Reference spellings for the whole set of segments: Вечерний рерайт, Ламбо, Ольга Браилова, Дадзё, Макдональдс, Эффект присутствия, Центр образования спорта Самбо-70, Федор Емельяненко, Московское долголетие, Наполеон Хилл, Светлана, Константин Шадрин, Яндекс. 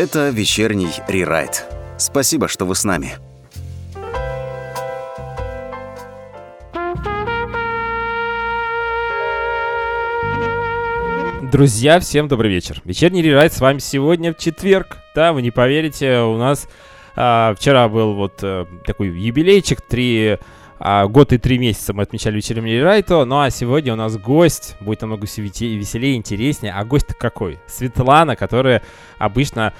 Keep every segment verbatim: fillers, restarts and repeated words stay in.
Это «Вечерний рерайт». Спасибо, что вы с нами. Друзья, всем добрый вечер. «Вечерний рерайт» с вами сегодня в четверг. Да, вы не поверите, у нас а, вчера был вот а, такой юбилейчик, три, а, год и три месяца мы отмечали «Вечерний рерайт». Ну а сегодня у нас гость, будет намного все веселее, интереснее. А гость-то какой? Светлана, которая обычно...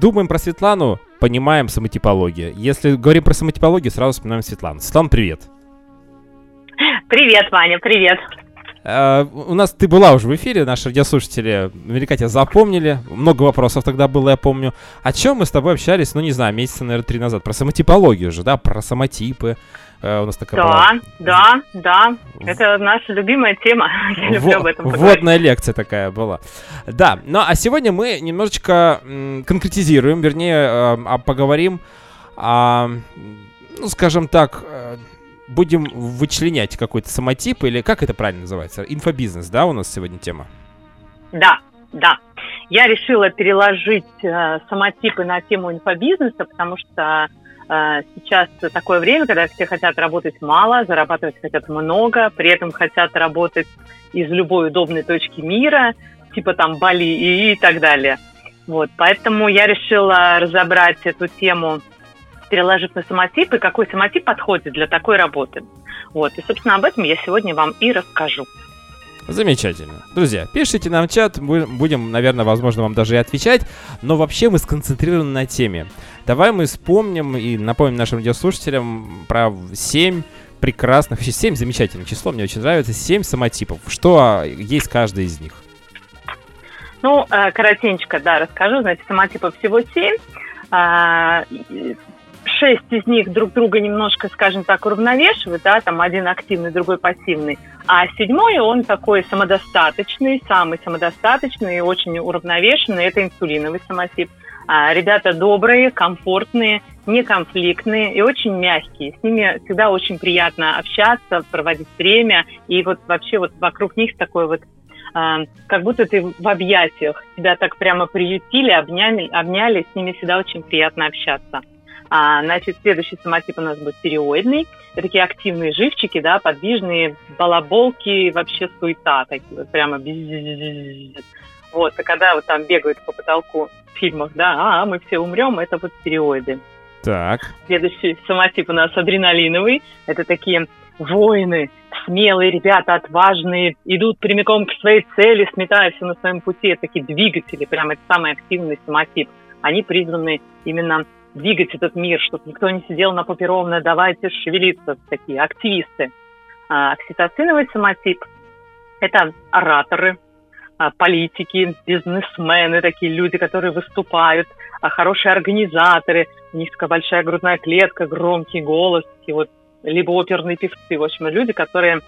Думаем про Светлану, понимаем самотипологию. Если говорим про самотипологию, сразу вспоминаем Светлану. Светлана, привет. Привет, Ваня, привет. Uh, у нас ты была уже в эфире, наши радиослушатели наверняка тебя запомнили. Много вопросов тогда было, я помню. О чем мы с тобой общались, ну не знаю, месяца, наверное, три назад. Про самотипологию же, да, про самотипы. Uh, у нас такая да, была... да, да, в... это наша любимая тема. Я в... люблю об этом поговорить. Вводная лекция такая была. Да, ну а сегодня мы немножечко м- конкретизируем, вернее, э- поговорим о, ну скажем так... Э- будем вычленять какой-то самотип, или как это правильно называется? Инфобизнес, да, у нас сегодня тема? Да, да. Я решила переложить э, самотипы на тему инфобизнеса, потому что э, сейчас такое время, когда все хотят работать мало, зарабатывать хотят много, при этом хотят работать из любой удобной точки мира, типа там Бали и, и так далее. Вот, поэтому я решила разобрать эту тему, переложив на самотип, и какой самотип подходит для такой работы. Вот. И, собственно, об этом я сегодня вам и расскажу. Замечательно. Друзья, пишите нам в чат, будем, наверное, возможно, вам даже и отвечать, но вообще мы сконцентрированы на теме. Давай мы вспомним и напомним нашим радиослушателям про семь прекрасных, вообще семь замечательных число, мне очень нравится, семь самотипов. Что есть каждый из них? Ну, коротенько, да, расскажу. Значит, самотипов всего семь. Шесть из них друг друга немножко, скажем так, уравновешивают, да, там один активный, другой пассивный, а седьмой, он такой самодостаточный, самый самодостаточный и очень уравновешенный, это инсулиновый самотип. А, ребята добрые, комфортные, неконфликтные и очень мягкие, с ними всегда очень приятно общаться, проводить время, и вот вообще вот вокруг них такой вот, а, как будто ты в объятиях, тебя так прямо приютили, обняли, обняли, с ними всегда очень приятно общаться. А, значит, следующий самотип у нас будет тиреоидный. Это такие активные живчики, да, подвижные, балаболки, вообще суета такие, вот прямо вот, а когда вот там бегают по потолку в фильмах, да, а, мы все умрем, это вот тиреоиды. Так. Следующий самотип у нас адреналиновый. Это такие воины, смелые ребята, отважные, идут прямиком к своей цели, сметая все на своем пути. Это такие двигатели, прямо это самый активный самотип. Они призваны именно... двигать этот мир, чтобы никто не сидел на попе ровно, давайте шевелиться, такие активисты. Окситоциновый самотип – это ораторы, политики, бизнесмены, такие люди, которые выступают, хорошие организаторы, у них такая большая грудная клетка, громкий голос, и вот, либо оперные певцы, в общем, люди, которые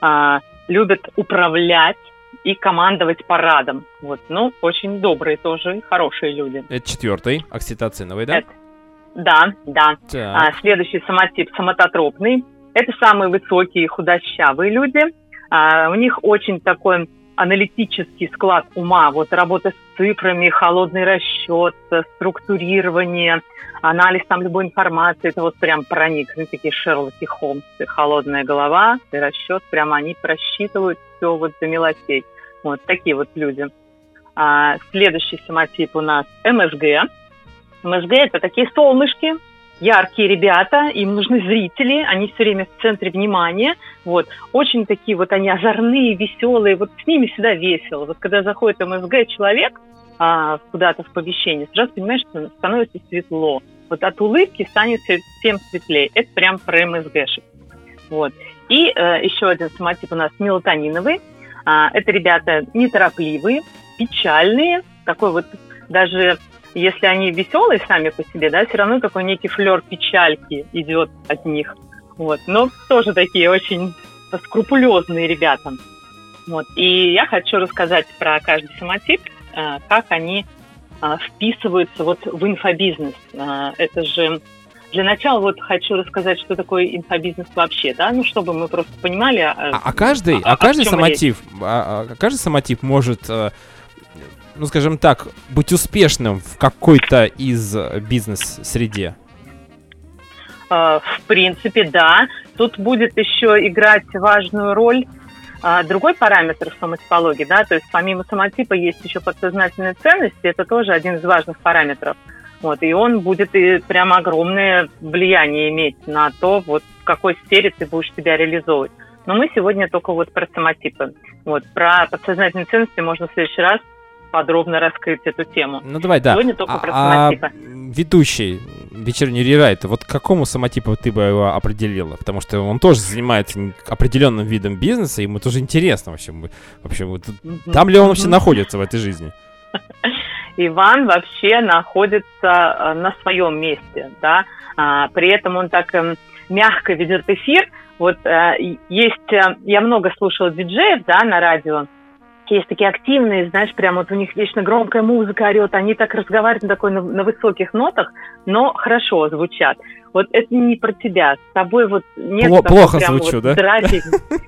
а, любят управлять и командовать парадом. Вот, ну, очень добрые тоже, хорошие люди. Это четвертый, окситоциновый, да? Это... Да, да. А, следующий самотип соматотропный. Это самые высокие, худощавые люди. А, у них очень такой аналитический склад ума. Вот работа с цифрами, холодный расчет, структурирование, анализ там любой информации. Это вот прям про них. Ну, такие Шерлоки Холмсы. Холодная голова и расчет. Прямо они просчитывают все вот за мелочей. Вот такие вот люди. А, следующий самотип у нас эм эс гэ. эм эс гэ – это такие солнышки, яркие ребята, им нужны зрители, они все время в центре внимания, вот, очень такие вот они озорные, веселые, вот с ними всегда весело. Вот когда заходит эм эс гэ человек а, куда-то в помещение, сразу понимаешь, что становится светло, вот от улыбки станет всем светлее, это прям про эм эс гэшек, вот. И а, еще один самотип у нас мелатониновый, а, это ребята неторопливые, печальные, такой вот даже... Если они веселые сами по себе, да, все равно такой некий флер печальки идет от них. Вот. Но тоже такие очень скрупулезные ребята. Вот. И я хочу рассказать про каждый самотип, как они вписываются вот в инфобизнес. Это же для начала вот хочу рассказать, что такое инфобизнес вообще, да, ну чтобы мы просто понимали. А, а каждый, а, а каждый самотип, а, а каждый самотип может ну, скажем так, быть успешным в какой-то из бизнес-среде? В принципе, да. Тут будет еще играть важную роль другой параметр в самотипологии, да, то есть помимо самотипа есть еще подсознательные ценности, это тоже один из важных параметров. Вот, и он будет и прям огромное влияние иметь на то, вот, в какой сфере ты будешь себя реализовывать. Но мы сегодня только вот про самотипы. Вот, про подсознательные ценности можно в следующий раз подробно раскрыть эту тему. Ну давай, да. Сегодня только а, про самотипы. А ведущий «Вечерний рерайт», вот к какому самотипу ты бы его определила? Потому что он тоже занимается определенным видом бизнеса, и ему тоже интересно вообще. вообще вот, там ли он вообще находится в этой жизни? Иван вообще находится на своем месте, да, при этом он так мягко ведет эфир. Вот есть, я много слушала диджеев, да, на радио, есть такие активные, знаешь, прям вот у них вечно громкая музыка орет, они так разговаривают на такой, на, на высоких нотах, но хорошо звучат. Вот это не про тебя, с тобой вот нет... Пло- плохо звучу, вот, да? Тратить.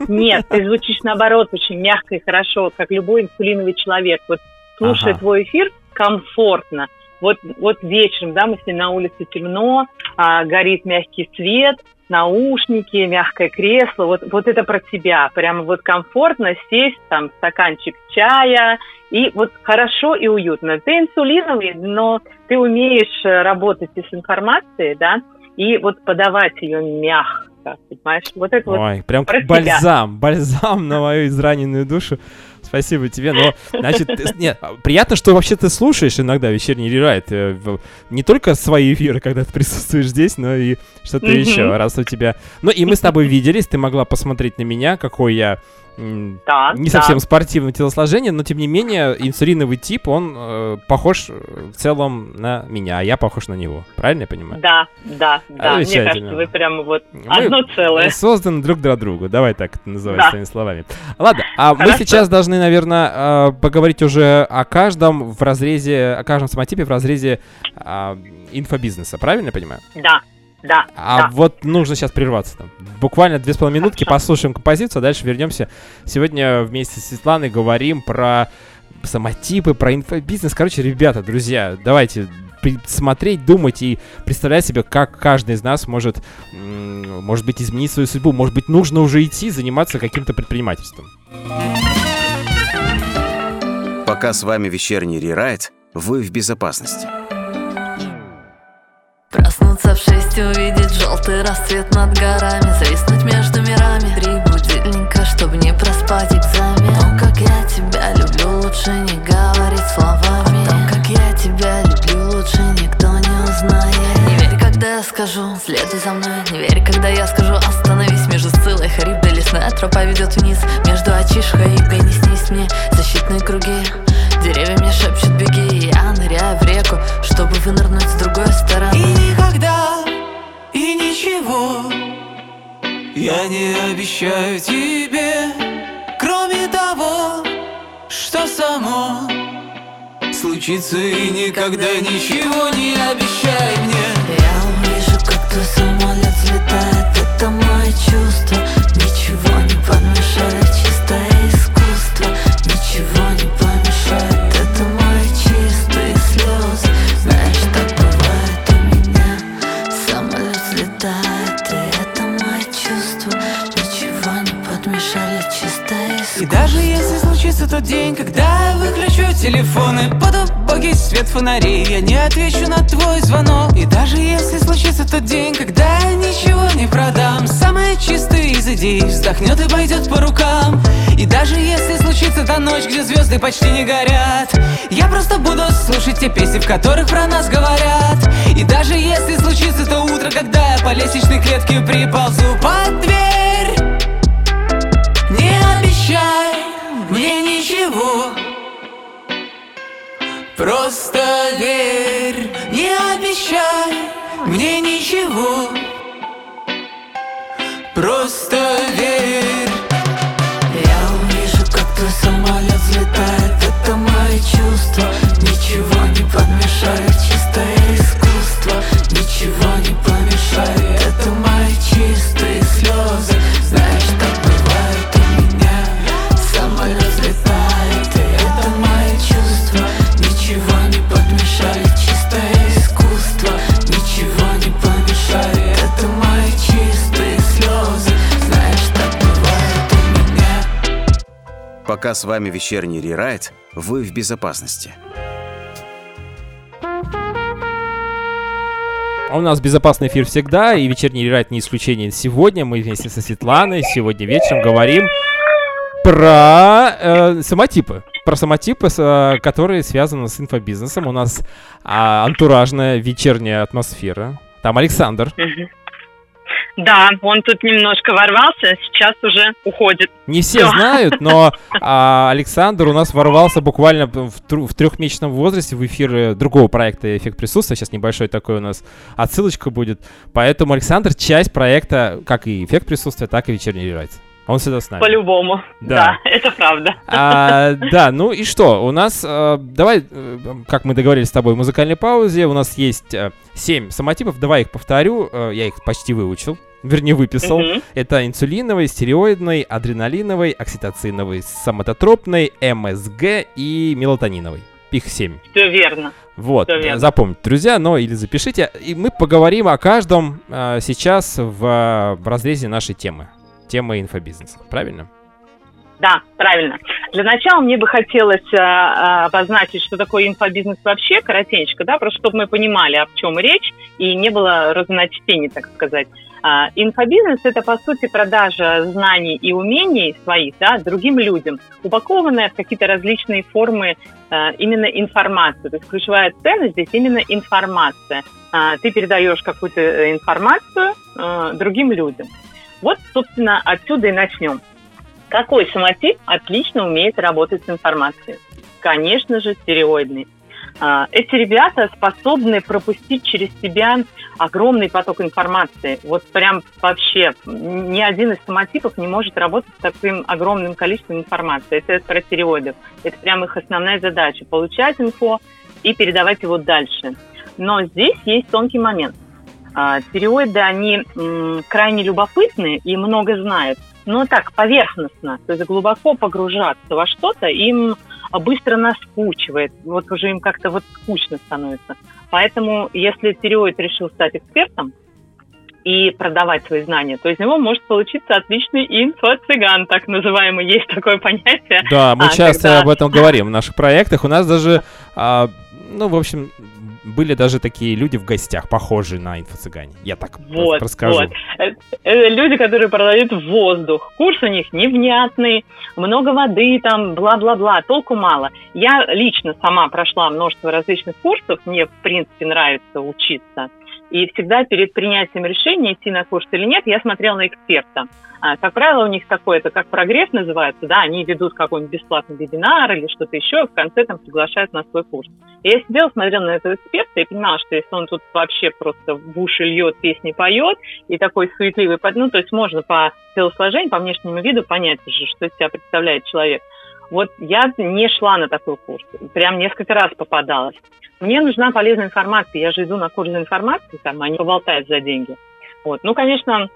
Нет, ты звучишь наоборот очень мягко и хорошо, как любой инсулиновый человек, вот слушая ага. твой эфир, комфортно. Вот, вот вечером, да, мы с ней на улице темно, а, горит мягкий свет, наушники, мягкое кресло. Вот, вот это про тебя. Прямо вот комфортно сесть, там, стаканчик чая. И вот хорошо и уютно. Ты инсулиновый, но ты умеешь работать с информацией, да, и вот подавать ее мягко, понимаешь? Вот это Ой, вот прям бальзам, бальзам на мою израненную душу. Спасибо тебе, но, значит, нет, приятно, что вообще ты слушаешь иногда «Вечерний рерайт», не только свои эфиры, когда ты присутствуешь здесь, но и что-то mm-hmm. еще, раз у тебя... Ну, и мы с тобой виделись, ты могла посмотреть на меня, какой я м- да, не совсем да. спортивное телосложение, но, тем не менее, инсулиновый тип, он э, похож в целом на меня, а я похож на него, правильно я понимаю? Да, да, да, мне кажется, вы прямо вот одно целое. Мы созданы друг для друга, давай так это называть да. своими словами. Ладно, а Хорошо. мы сейчас должны, наверное, поговорить уже о каждом в разрезе, о каждом самотипе в разрезе а, инфобизнеса, правильно я понимаю? Да, да. А да. вот нужно сейчас прерваться там. Буквально две с половиной минутки, Хорошо. послушаем композицию, а дальше вернемся. Сегодня вместе с Светланой говорим про самотипы, про инфобизнес. Короче, ребята, друзья, давайте смотреть, думать и представлять себе, как каждый из нас может, может быть, изменить свою судьбу, может быть, нужно уже идти заниматься каким-то предпринимательством. Пока с вами «Вечерний рерайт», вы в безопасности. Проснуться в шесть, увидеть желтый рассвет над горами, зависнуть между мирами. Три будильника, чтобы не проспать экзамен. О том, как я тебя люблю, лучше не говорить словами. О том, как я тебя люблю, лучше никто не узнает. Не верь, когда я скажу, следуй за мной. Не верь, когда я скажу, остановись. Между Сциллой Харибдой лесная тропа ведет вниз. Между Ачишха и Бени снись мне защитные круги. Деревья мне шепчут беги, я ныряю в реку, чтобы вынырнуть с другой стороны. И никогда, и ничего я не обещаю тебе, кроме того, что само случится. И никогда ничего не обещай мне. Я увижу, как твой самолет взлетает, это мое чувство. Ничего не подмешает, чистое искусство. Ничего не помешает, это мои чистые слезы. Знаешь, так бывает у меня. Самолет взлетает, и это мои чувства. Ничего не подмешает, чистое искусство. И даже если случится тот день, когда я выключу телефон и буду убогить свет фонарей, я не отвечу на твой звонок. И даже если случится тот день, когда я ничего не продам, самое чистое из идей вздохнет и пойдет по рукам. И даже если случится та ночь, где звезды почти не горят, я просто буду слушать те песни, в которых про нас говорят. И даже если случится то утро, когда я по лестничной клетке приползу под дверь, не обещай мне ничего, просто верь. Не обещай мне ничего, просто верь. Я увижу, как твой самолет взлетает, это мои чувства. Ничего не подмешает, чистое искусство. Ничего не помешает, это мои чистые слезы. Знаешь, так бывает у меня. Самолет взлетает, и это мои чувства. Пока с вами «Вечерний рерайт», вы в безопасности. У нас безопасный эфир всегда, и «Вечерний рерайт» не исключение. Сегодня мы вместе со Светланой сегодня вечером говорим про э, самотипы. Про самотипы, которые связаны с инфобизнесом. У нас а, антуражная вечерняя атмосфера. Там Александр. Угу. Да, он тут немножко ворвался, сейчас уже уходит. Не все знают, но а, Александр у нас ворвался буквально в, тру- в трехмесячном возрасте в эфир другого проекта «Эффект присутствия». Сейчас небольшой такой у нас отсылочка будет. Поэтому Александр — часть проекта, как и «Эффект присутствия», так и «Вечерний рерайт». Он всегда с нами. По-любому, да, да, это правда. А, да, ну и что, у нас, а, давай, как мы договорились с тобой, в музыкальной паузе, у нас есть семь самотипов, давай их повторю, я их почти выучил, вернее выписал. Mm-hmm. Это инсулиновый, стероидный, адреналиновый, окситоциновый, соматотропный, эм эс гэ и мелатониновый. Их семь. Все верно. Вот, Все верно. Запомните, друзья, но или запишите, и мы поговорим о каждом а, сейчас в, в разрезе нашей темы. Тема инфобизнеса, правильно? Да, правильно. Для начала мне бы хотелось а, а, обозначить, что такое инфобизнес вообще, коротенько, да, просто чтобы мы понимали, о чем речь, и не было разночтений, так сказать. А, инфобизнес – это, по сути, продажа знаний и умений своих, да, другим людям, упакованная в какие-то различные формы а, именно информации. То есть ключевая ценность здесь именно информация. А, ты передаешь какую-то информацию а, другим людям. Вот, собственно, отсюда и начнем. Какой самотип отлично умеет работать с информацией? Конечно же, стероидный. Эти ребята способны пропустить через себя огромный поток информации. Вот прям вообще ни один из самотипов не может работать с таким огромным количеством информации. Это про стероидов. Это прям их основная задача – получать инфо и передавать его дальше. Но здесь есть тонкий момент. Стероиды, они м, крайне любопытны и много знают, но так, поверхностно, то есть глубоко погружаться во что-то им быстро наскучивает, вот уже им как-то вот скучно становится. Поэтому, если стероид решил стать экспертом и продавать свои знания, то из него может получиться отличный инфо-цыган, так называемый, есть такое понятие. Да, мы а, часто когда... об этом говорим в наших проектах, у нас даже, а, ну, в общем... Были даже такие люди в гостях, похожие на инфо-цыгане. Я так вот, расскажу. Вот. Люди, которые продают воздух. Курс у них невнятный, много воды, там, бла-бла-бла, толку мало. Я лично сама прошла множество различных курсов, мне, в принципе, нравится учиться. И всегда перед принятием решения, идти на курс или нет, я смотрела на эксперта. Как правило, у них такое, это как прогресс называется, да, они ведут какой-нибудь бесплатный вебинар или что-то еще, и в конце там приглашают на свой курс. И я сидела, смотрела на этого эксперта и понимала, что если он тут вообще просто в уши льет, песни поет, и такой суетливый, ну, то есть можно по телосложению, по внешнему виду понять уже, что из себя представляет человек. Вот я не шла на такой курс, прям несколько раз попадалась. Мне нужна полезная информация, я же иду на курс информации, там, они поболтают за деньги. Вот. Ну, конечно,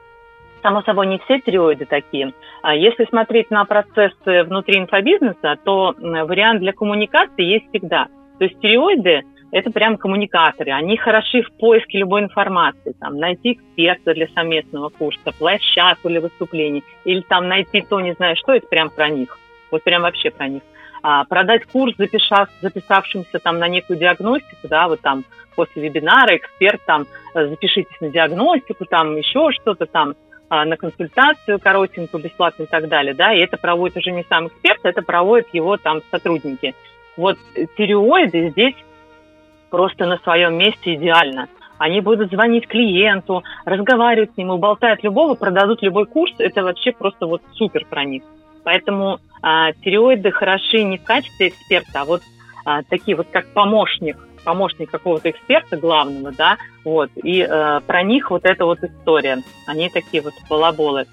само собой, не все стероиды такие. Если смотреть на процессы внутри инфобизнеса, то вариант для коммуникации есть всегда. То есть стероиды – это прям коммуникаторы, они хороши в поиске любой информации, там, найти эксперта для совместного курса, площадку для выступлений, или там найти то, не знаю что, это прям про них, вот прям вообще про них. А, продать курс, записав, записавшимся там на некую диагностику, да, вот там после вебинара эксперт там запишитесь на диагностику, там еще что-то там, а, на консультацию коротенькую, бесплатную и так далее, да, и это проводит уже не сам эксперт, это проводят его там сотрудники. Вот стероиды здесь просто на своем месте идеально. Они будут звонить клиенту, разговаривать с ним, уболтают любого, продадут любой курс, это вообще просто вот супер про них. Поэтому а, стероиды хороши не в качестве эксперта, а вот а, такие вот как помощник, помощник какого-то эксперта главного, да, вот, и а, про них вот эта вот история, они такие вот балаболы.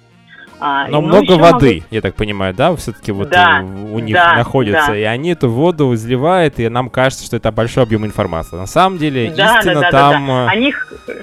А, Но и, ну, много воды, могут... я так понимаю, да, все-таки вот да, у них да, находится, да. И они эту воду изливают, и нам кажется, что это большой объем информации. На самом деле, да, истина да, да, там да, да. Они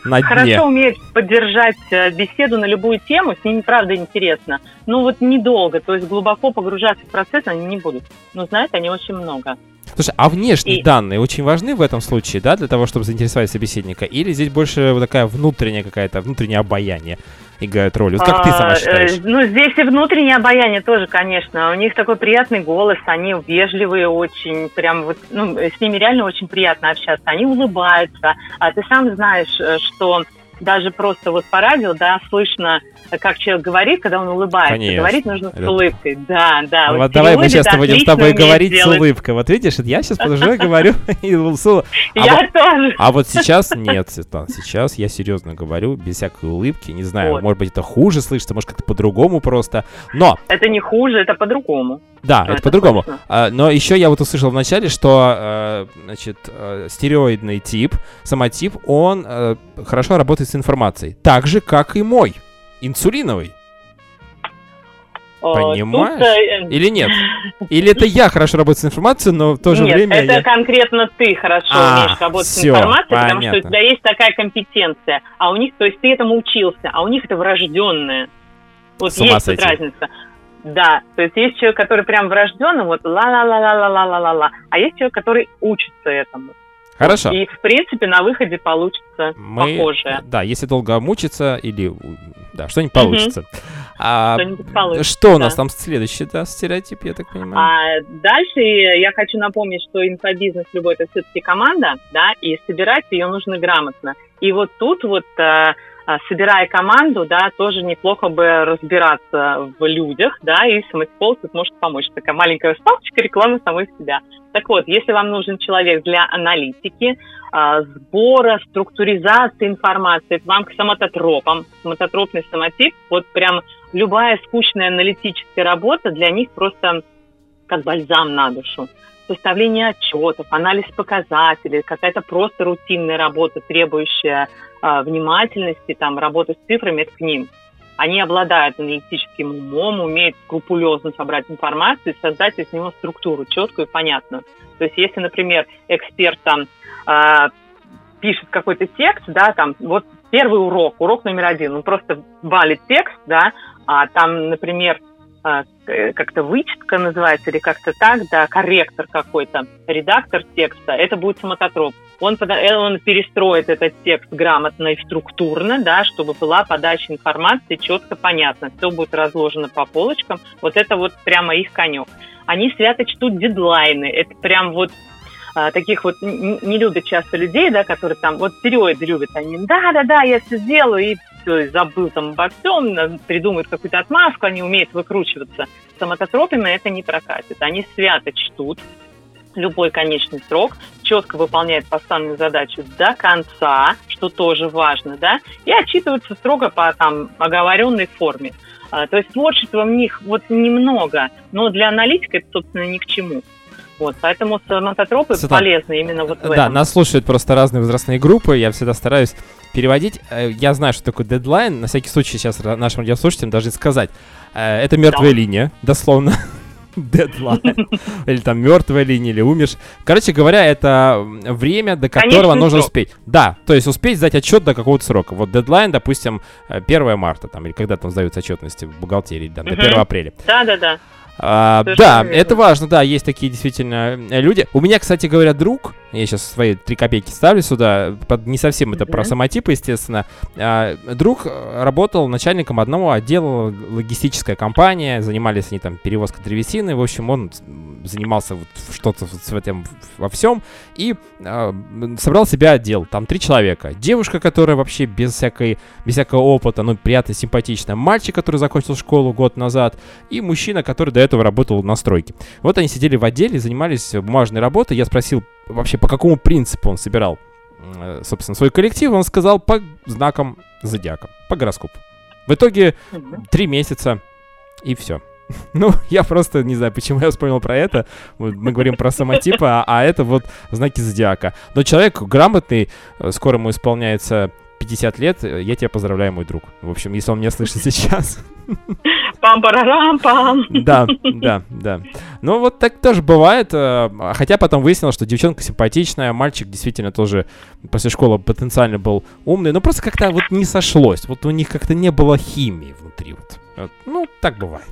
на дне. Хорошо умеют поддержать беседу на любую тему, с ними, правда, интересно. Ну вот недолго, то есть глубоко погружаться в процесс они не будут, но знают они очень много. Слушай, а внешние и... данные очень важны в этом случае, да, для того, чтобы заинтересовать собеседника? Или здесь больше вот такая внутренняя какая-то, внутреннее обаяние? играют роль? Вот как а, ты сама считаешь? Ну, здесь и внутреннее обаяние тоже, конечно. У них такой приятный голос, они вежливые очень, прям вот, ну, с ними реально очень приятно общаться. Они улыбаются, а ты сам знаешь, что даже просто вот по радио, да, слышно, как человек говорит, когда он улыбается. Конечно. Говорить нужно с улыбкой. Да, да. Ну, вот, вот давай мы сейчас будем с тобой говорить делать. С улыбкой. Вот видишь, я сейчас подожду и говорю. Я тоже. А вот сейчас нет, Светлана. Сейчас я серьезно говорю, без всякой улыбки. Не знаю, может быть, это хуже слышится, может, как-то по-другому просто. Но... Это не хуже, это по-другому. Да, это по-другому. Но еще я вот услышал вначале, что, значит, стероидный тип, самотип, он хорошо работает с информацией. Так же, как и мой. Инсулиновый. Понимаешь? Тут... Или нет? Или это я хорошо работаю с информацией, но в то же нет, время... Нет, это я... конкретно ты хорошо а, умеешь работать все, с информацией, понятно. Потому что у тебя есть такая компетенция. А у них, то есть ты этому учился, а у них это врожденное. Вот есть тут разница. Да, то есть есть человек, который прям врожденный, вот ла-ла-ла-ла-ла-ла-ла-ла, а есть человек, который учится этому. Хорошо. И, в принципе, на выходе получится мы, похожее. Да, если долго мучиться или... Да, что-нибудь получится. Mm-hmm. А, что-нибудь получится, что у нас да. там следующий да, стереотип, я так понимаю? А дальше я хочу напомнить, что инфобизнес любой – это все-таки команда, да, и собирать ее нужно грамотно. И вот тут вот, собирая команду, да, тоже неплохо бы разбираться в людях, да, и смс-пол тут может помочь. Такая маленькая вставочка рекламы самой себя. Так вот, если вам нужен человек для аналитики, сбора, структуризации информации, это вам к соматотропам, соматотропный самотип, вот прям любая скучная аналитическая работа для них просто как бальзам на душу. Составление отчетов, анализ показателей, какая-то просто рутинная работа, требующая э, внимательности, там, работа с цифрами, это к ним. Они обладают аналитическим умом, умеют скрупулезно собрать информацию и создать из него структуру четкую и понятную. То есть, если, например, эксперт там, э, пишет какой-то текст, да, там, вот первый урок, урок номер один, он просто валит текст, да, а там, например, как-то вычетка называется, или как-то так, да, корректор какой-то, редактор текста, это будет соматотроп. Он, он перестроит этот текст грамотно и структурно, да, чтобы была подача информации четко понятно, все будет разложено по полочкам, вот это вот прямо их конек. Они свято чтут дедлайны, это прям вот таких вот не любят часто людей, да, которые там, вот стероиды любят, они, да-да-да, я все сделаю, и все, забыл там обо всем, придумают какую-то отмазку, они умеют выкручиваться. Соматотропами это не прокатит. Они свято чтут любой конечный срок, четко выполняют поставленную задачу до конца, что тоже важно, да, и отчитываются строго по там оговоренной форме. А, то есть творчества в них вот немного, но для аналитика это, собственно, ни к чему. Вот, поэтому соматотропы полезны именно вот в этом. Да, нас слушают просто разные возрастные группы, я всегда стараюсь переводить. Я знаю, что такое дедлайн, на всякий случай сейчас нашим радиослушателям должны сказать. Это мертвая да. линия, дословно. Дедлайн. Или там мертвая линия, или умершь. Короче говоря, это время, до которого нужно успеть. Да, то есть успеть сдать отчет до какого-то срока. Вот дедлайн, допустим, первое марта, там, или когда там сдаются отчетности в бухгалтерии, там, до первого апреля. Да-да-да. А, да, верно. Это важно, да, есть такие действительно люди. У меня, кстати говоря, друг, я сейчас свои три копейки ставлю сюда, не совсем это mm-hmm. про самотипы, естественно. А, друг работал начальником одного отдела, логистическая компания, занимались они там перевозкой древесины, в общем, он занимался вот что-то в этом, во всем, и а, собрал себе отдел, там три человека. Девушка, которая вообще без всякой, без всякого опыта, ну, приятно, симпатичная. Мальчик, который закончил школу год назад, и мужчина, который до этого работал на стройке. Вот они сидели в отделе, занимались бумажной работой. Я спросил вообще, по какому принципу он собирал, собственно, свой коллектив. Он сказал, по знакам зодиака, по гороскопу. В итоге три месяца и все. Ну, я просто не знаю, почему я вспомнил про это. Мы говорим про самотипы, а, а это вот знаки зодиака. Но человек грамотный, скоро ему исполняется пятьдесят лет, я тебя поздравляю, мой друг. В общем, если он меня слышит сейчас. Пам-парарам-пам. Да, да, да. Ну, вот так тоже бывает. Хотя потом выяснилось, что девчонка симпатичная, мальчик действительно тоже после школы потенциально был умный, но просто как-то вот не сошлось. Вот у них как-то не было химии внутри. Вот. Ну, так бывает.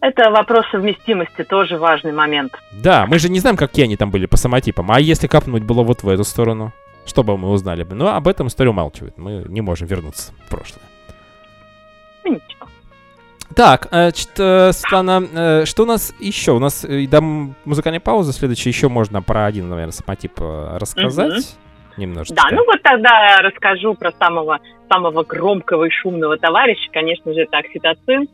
Это вопрос совместимости, тоже важный момент. Да, мы же не знаем, какие они там были по самотипам. А если капнуть было вот в эту сторону? Что бы мы узнали бы? Но об этом история умалчивает. Мы не можем вернуться в прошлое. Ну, ничего. Так, значит, Светлана, что у нас еще? У нас до музыкальной паузы следующей еще можно про один, наверное, самотип рассказать mm-hmm. немножечко. Да, ну вот тогда я расскажу про самого, самого громкого и шумного товарища. Конечно же, это окситоцин.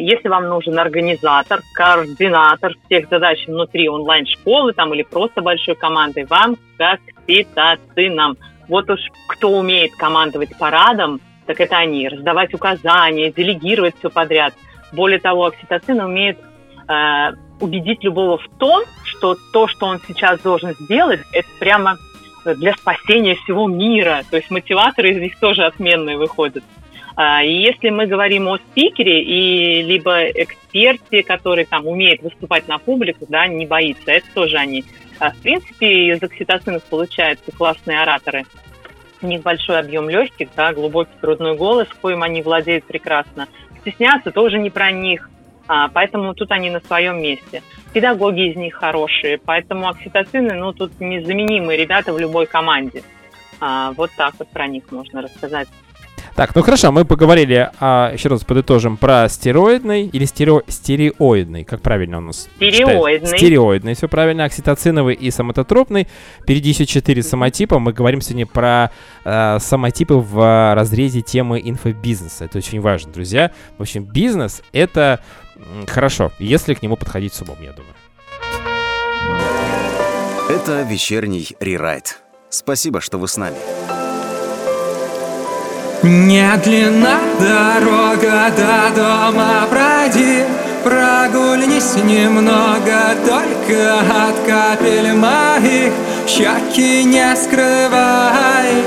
Если вам нужен организатор, координатор всех задач внутри онлайн-школы там, или просто большой команды, вам к окситоцином. Вот уж кто умеет командовать парадом, так это они. Раздавать указания, делегировать все подряд. Более того, окситоцин умеет э, убедить любого в том, что то, что он сейчас должен сделать, это прямо для спасения всего мира. То есть мотиваторы из них тоже отменные выходят. Э, и если мы говорим о спикере и либо эксперте, который там умеет выступать на публику, да, не боится, это тоже они. Э, в принципе, из окситоцинов получаются классные ораторы. У них большой объем легких, да, глубокий грудной голос, коим они владеют прекрасно. Стесняться тоже не про них, а, поэтому тут они на своем месте. Педагоги из них хорошие, поэтому окситоцины, ну, тут незаменимые ребята в любой команде. А, вот так вот про них можно рассказать. Так, ну хорошо, мы поговорили, а, еще раз подытожим, про стероидный или стеро... стереоидный, как правильно у нас стереоидный. Считается? Стереоидный, все правильно, окситоциновый и соматотропный. Впереди еще четыре самотипа, мы говорим сегодня про а, самотипы в разрезе темы инфобизнеса, это очень важно, друзья. В общем, бизнес — это хорошо, если к нему подходить с умом, я думаю. Это вечерний рерайт. Спасибо, что вы с нами. Не длинна дорога до дома, пройди, прогульнись немного, только от капель моих щеки не скрывай.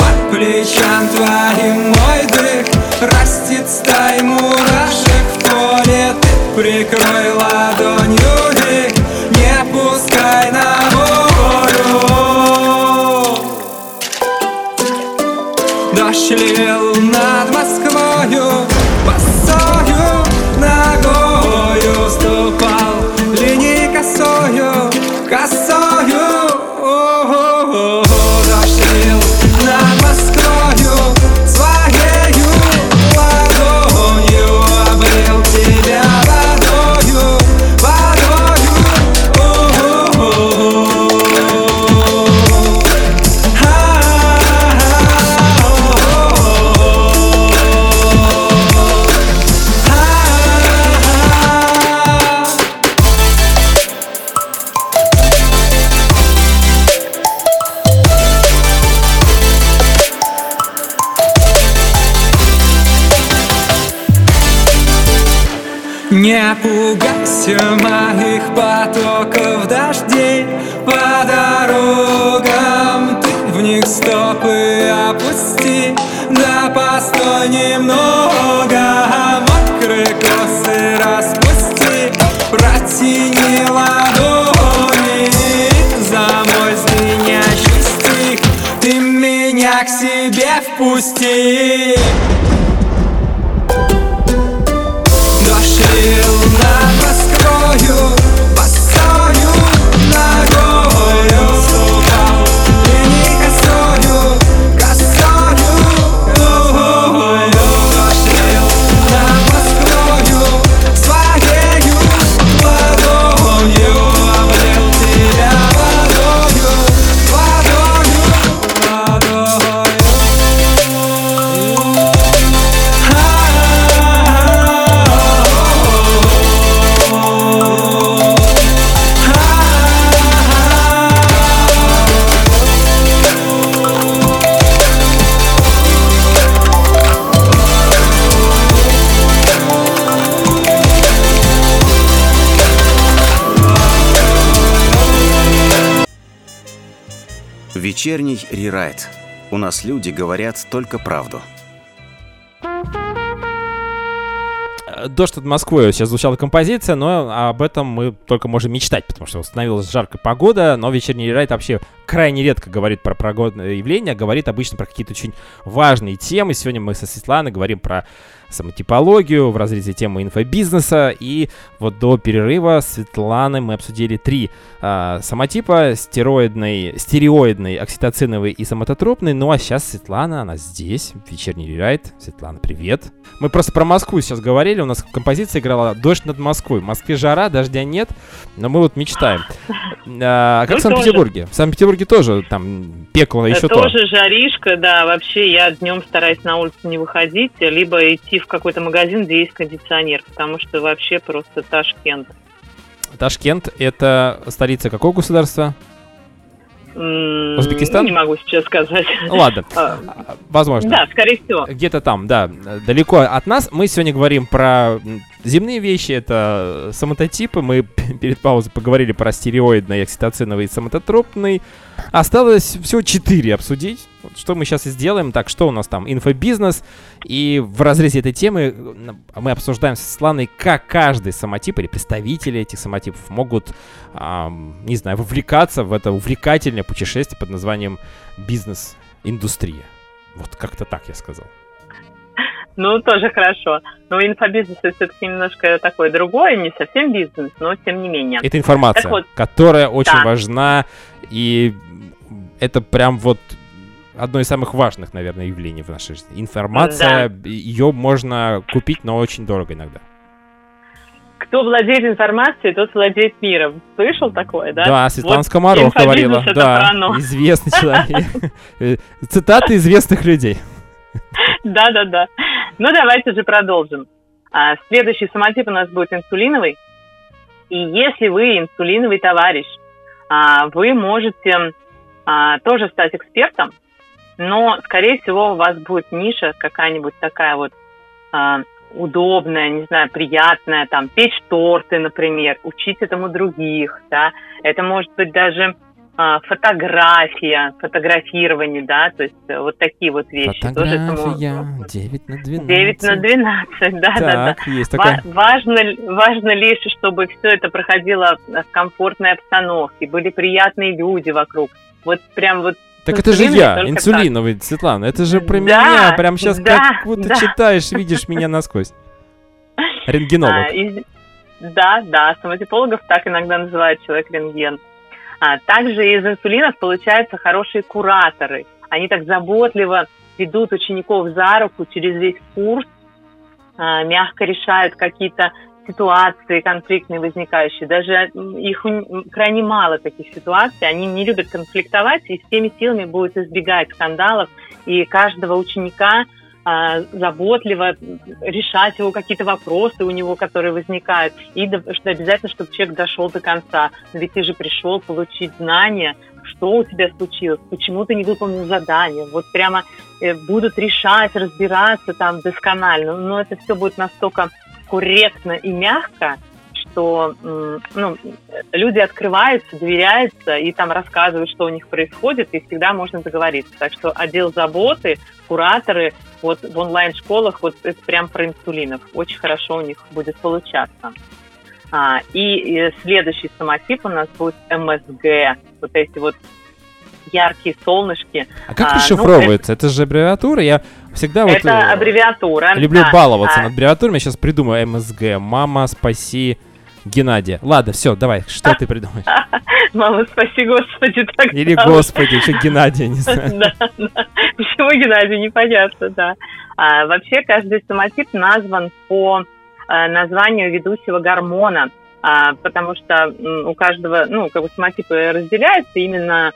Под плечом твоим мой дых растет стай мурашек в поле. Ты прикрой ладонью век, не пускай на дождь лил над Москвою, босою ногою ступал линей косою, косою. О-о-о-о. Дождь лил над Москвою, своею ладонью облил тебя водою, водою. О-о-о-о. Не пугайся моих потоков дождей, по дорогам ты в них стопы опусти, да постой немного, мокрые косы распусти, протяни ладони за мой звенящий стих, ты меня к себе впусти. Вечерний рерайт. У нас люди говорят только правду. «Дождь от Москвы» сейчас звучала композиция, но об этом мы только можем мечтать, потому что установилась жаркая погода, но «Вечерний рерайт» вообще крайне редко говорит про погодные явления, говорит обычно про какие-то очень важные темы. Сегодня мы со Светланой говорим про самотипологию в разрезе темы инфобизнеса, и вот до перерыва с Светланой мы обсудили три а, самотипа: стероидный, стереоидный, окситоциновый и соматотропный. Ну а сейчас Светлана, она здесь, «Вечерний рерайт». Светлана, привет. Мы просто про Москву сейчас говорили, у нас композиция играла «Дождь над Москвой». В Москве жара, дождя нет, но мы вот мечтаем. А, как ну, в Санкт-Петербурге? Тоже. В Санкт-Петербурге тоже там пекло, да, еще тоже то. Тоже жаришка, да, вообще я днем стараюсь на улицу не выходить, либо идти в какой-то магазин, где есть кондиционер, потому что вообще просто Ташкент. Ташкент — это столица какого государства? Mm, Узбекистан? Не могу сейчас сказать. Ладно, возможно. Да, скорее всего. Где-то там, да, далеко от нас. Мы сегодня говорим про земные вещи, это соматотипы. Мы перед паузой поговорили про стереоидный, окситоциновый и соматотропный. Осталось всего четыре обсудить. Что мы сейчас и сделаем. Так, что у нас там? Инфобизнес. И в разрезе этой темы мы обсуждаем с Светланой, как каждый самотип или представители этих самотипов могут, эм, не знаю, вовлекаться в это увлекательное путешествие под названием бизнес-индустрия. Вот как-то так я сказал. Ну, тоже хорошо. Но инфобизнес — это все-таки немножко такое другое, не совсем бизнес, но тем не менее. Это информация, вот, которая очень да. важна, и это прям вот одно из самых важных, наверное, явлений в нашей жизни. Информация, да. ее можно купить, но очень дорого иногда. Кто владеет информацией, тот владеет миром. Слышал такое, да? Да, Светлана вот Скомаров говорила. Да, известный человек. Цитаты известных людей. Да-да-да. Ну, давайте же продолжим. Следующий самотип у нас будет инсулиновый. И если вы инсулиновый товарищ, вы можете тоже стать экспертом, но, скорее всего, у вас будет ниша какая-нибудь такая вот удобная, не знаю, приятная, там, печь торты, например, учить этому других, да, это может быть даже а, фотография, фотографирование, да, то есть вот такие вот вещи. Фотография, тоже девять на двенадцать. девять на двенадцать, да, так, да, да. Есть такая. Важно, важно лишь, чтобы все это проходило в комфортной обстановке, были приятные люди вокруг, вот прям вот. Так это же я, инсулиновый, так. Светлана, это же про да, меня, прям сейчас да, как будто да. читаешь, видишь меня насквозь. Рентгенолог. А, из... Да, да, самотипологов так иногда называют, человек рентген. А, также из инсулинов получаются хорошие кураторы. Они так заботливо ведут учеников за руку через весь курс, а, мягко решают какие-то ситуации конфликтные возникающие, даже их крайне мало таких ситуаций, они не любят конфликтовать и всеми силами будут избегать скандалов и каждого ученика а, заботливо решать его какие-то вопросы у него, которые возникают, и до, что обязательно, чтобы человек дошел до конца, ведь ты же пришел получить знания, что у тебя случилось, почему ты не выполнил задание, вот прямо э, будут решать, разбираться там досконально, но это все будет настолько корректно и мягко, что ну, люди открываются, доверяются и там рассказывают, что у них происходит, и всегда можно договориться. Так что отдел заботы, кураторы вот в онлайн-школах, вот это прям про инсулинов. Очень хорошо у них будет получаться. А, и следующий самотип у нас будет эм эс гэ. Вот эти вот яркие солнышки. А как это а, шифровывается? Ну, это... это же аббревиатура. Я всегда это вот аббревиатура. Люблю да. баловаться а... над аббревиатурами. Я сейчас придумаю эм эс гэ. Мама, спаси Геннадия. Ладно, все, давай, что ты придумаешь? Мама, спаси, Господи, так. Или Господи, еще Геннадия, не знаю. Почему Геннадий, непонятно, да. Вообще, каждый самотип назван по названию ведущего гормона, потому что у каждого, ну, как бы самотипы разделяются именно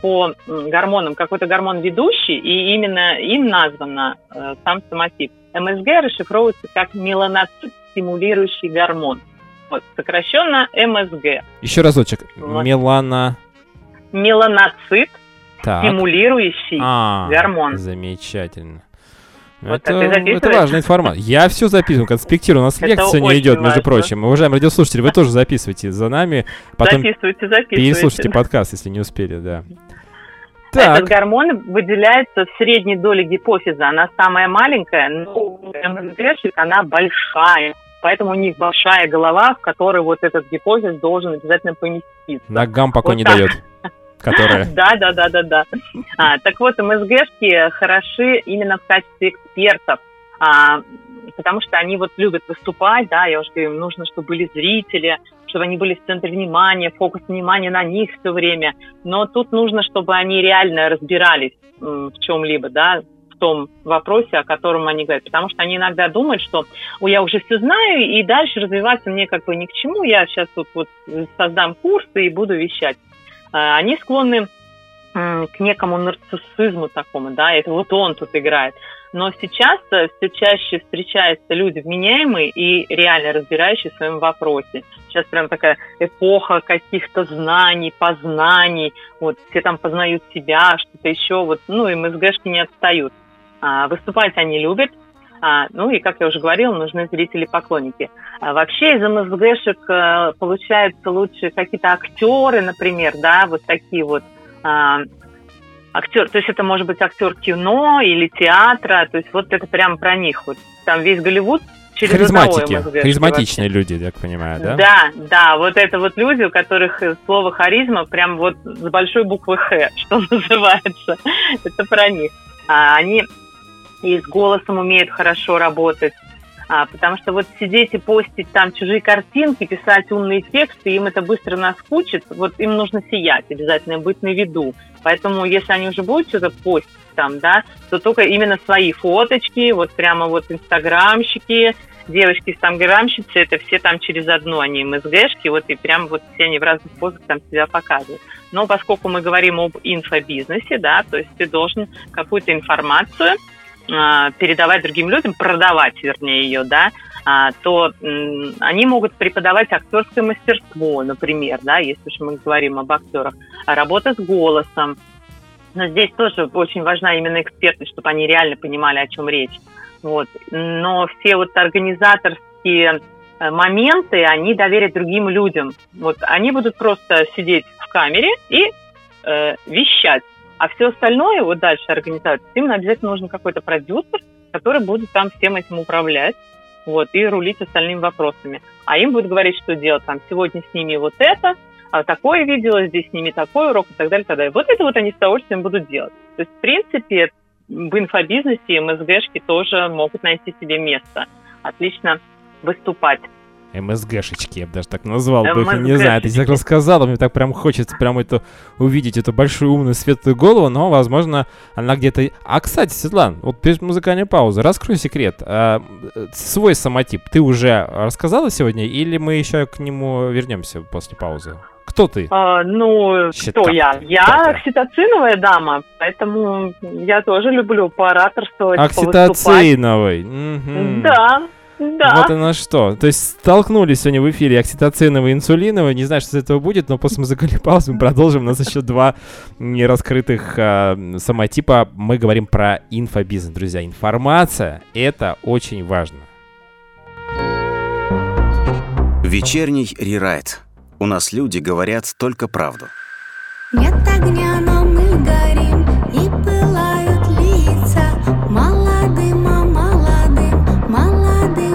по гормонам, какой-то гормон ведущий, и именно им назван э, сам самотип. эм эс гэ расшифровывается как меланоцит, стимулирующий гормон. Вот, сокращенно эм эс гэ. Еще разочек. Вот. Мелано... Меланоцит, так. стимулирующий а, гормон. Замечательно. Вот это, это важная информация. Я все записываю, конспектирую. У нас лекция сегодня идет, важно. Между прочим. Уважаемые радиослушатели, вы тоже записывайте за нами. Потом записывайте, записывайте. Переслушайте подкаст, если не успели, да. Так. Этот гормон выделяется в средней доле гипофиза. Она самая маленькая, но у эм эс гэ она большая. Поэтому у них большая голова, в которой вот этот гипофиз должен обязательно поместиться. Ногам пока вот не так дает. Которая... Да, да, да, да, да. А, так вот, МСГшки хороши именно в качестве экспертов, а, потому что они вот любят выступать, да, я уже говорю, им нужно, чтобы были зрители, чтобы они были в центре внимания, фокус внимания на них все время. Но тут нужно, чтобы они реально разбирались м, в чем-либо, да, в том вопросе, о котором они говорят. Потому что они иногда думают, что я уже все знаю, и дальше развиваться мне как бы ни к чему, я сейчас тут вот создам курсы и буду вещать. Они склонны к некому нарциссизму такому, да, это вот он тут играет. Но сейчас все чаще встречаются люди вменяемые и реально разбирающие в своем вопросе. Сейчас прям такая эпоха каких-то знаний, познаний, вот все там познают себя, что-то еще, вот, ну, и МСГшки не отстают. Выступать они любят. А, ну и, как я уже говорила, нужны зрители-поклонники. А вообще из МСГшек а, получаются лучше какие-то актеры, например, да, вот такие вот а, актер, то есть это может быть актер кино или театра, то есть вот это прям про них, вот там весь Голливуд через Харизматики, МСГшки, харизматичные вообще люди, я так понимаю, да? Да, да, вот это вот люди, у которых слово харизма прям вот с большой буквы «Х», что называется, это про них. А, они... и с голосом умеют хорошо работать, а, потому что вот сидеть и постить там чужие картинки, писать умные тексты, им это быстро наскучит, вот им нужно сиять, обязательно быть на виду. Поэтому если они уже будут что-то постить там, да, то только именно свои фоточки, вот прямо вот инстаграмщики, девочки-инстаграмщицы, это все там через одну, они МСГшки, вот и прям вот все они в разных позах там себя показывают. Но поскольку мы говорим об инфобизнесе, да, то есть ты должен какую-то информацию передавать другим людям, продавать, вернее, ее, да, то они могут преподавать актерское мастерство, например, да, если уж мы говорим об актерах, работа с голосом. Но здесь тоже очень важна именно экспертность, чтобы они реально понимали, о чем речь. Вот. Но все вот организаторские моменты, они доверят другим людям. Вот они будут просто сидеть в камере и э, вещать. А все остальное, вот дальше организация, им обязательно нужен какой-то продюсер, который будет там всем этим управлять, вот, и рулить остальными вопросами. А им будет говорить, что делать, там, сегодня сними вот это, а такое видео, здесь сними такой урок и так далее, и так далее. Вот это вот они с удовольствием будут делать. То есть, в принципе, в инфобизнесе МСГшки тоже могут найти себе место, отлично выступать. МСГшечки, я бы даже так назвал бы, не знаю, ты так рассказала, мне так прям хочется прям это увидеть, эту большую умную светлую голову, но, возможно, она где-то... А, кстати, Светлана, вот перед музыкальной паузой, раскрой секрет, а, свой самотип ты уже рассказала сегодня, или мы еще к нему вернемся после паузы? Кто ты? А, ну, Щитап. Кто я? Я Щитап. Окситоциновая дама, поэтому я тоже люблю поораторствовать, повыступать. Окситоциновый. Угу. Да. Да. Вот оно что. То есть столкнулись сегодня в эфире окситоциновый и инсулиновый. Не знаю, что из этого будет, но после музыкальной паузы мы продолжим. У нас еще два нераскрытых э, самотипа. Мы говорим про инфобизнес, друзья. Информация — это очень важно. Вечерний рерайт. У нас люди говорят только правду. Нет огня, но мы горим, и пылают лица. Мало дыма, мало дым, мало моя.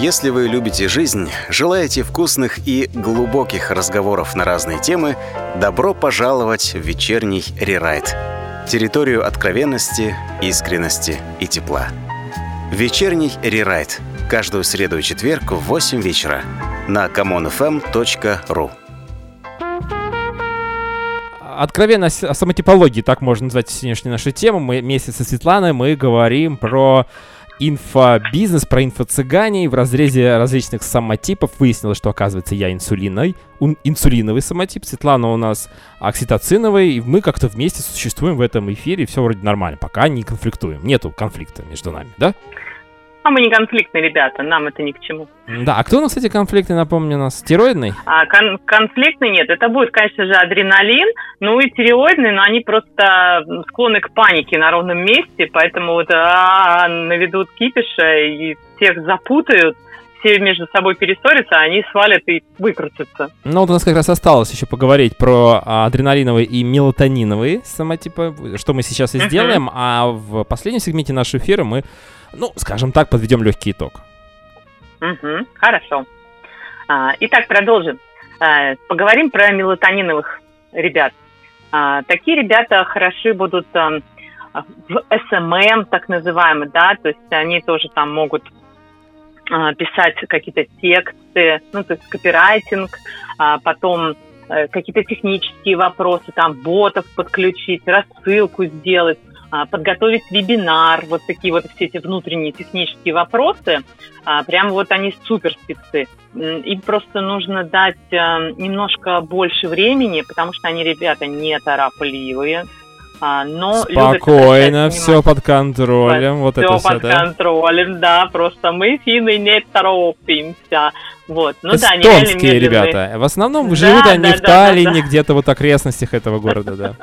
Если вы любите жизнь, желаете вкусных и глубоких разговоров на разные темы, добро пожаловать в «Вечерний рерайт» — территорию откровенности, искренности и тепла. «Вечерний рерайт» — каждую среду и четверг в восемь вечера на коммон эф эм точка ру. Откровенно о самотипологии, так можно назвать сегодняшнюю нашу тему. Мы вместе со Светланой мы говорим про инфобизнес, про инфо-цыганей в разрезе различных самотипов. Выяснилось, что, оказывается, я инсулиной, инсулиновый самотип, Светлана у нас окситоциновый, и мы как-то вместе существуем в этом эфире, и все вроде нормально, пока не конфликтуем, нету конфликта между нами, да? А мы не конфликтные ребята, нам это ни к чему. Да, а кто у нас, кстати, конфликтный, напомню, у нас? Тиреоидный? А, кон- конфликтный нет, это будет, конечно же, адреналин, ну и тиреоидный, но они просто склонны к панике на ровном месте, поэтому вот наведут кипиша и всех запутают, все между собой перессорятся, а они свалят и выкрутятся. Ну вот у нас как раз осталось еще поговорить про адреналиновые и мелатониновые самотипы, что мы сейчас и сделаем, а в последнем сегменте нашего эфира мы, ну, скажем так, подведем легкий итог. Угу, хорошо. Итак, продолжим. Поговорим про мелатониновых ребят. Такие ребята хороши будут в эс эм эм, так называемый, да, то есть они тоже там могут писать какие-то тексты, ну, то есть копирайтинг, потом какие-то технические вопросы, там, ботов подключить, рассылку сделать, подготовить вебинар, вот такие вот все эти внутренние технические вопросы, прям вот они суперспецы. Им просто нужно дать немножко больше времени, потому что они, ребята, не торопливые, но спокойно, любят, все под контролем, вот, вот это все, под да? контролем, да, просто мы, финны, не торопимся. Вот. Ну, эстонские да, ребята, в основном живут да, они да, в да, Таллине, да, да. где-то вот в окрестностях этого города, да.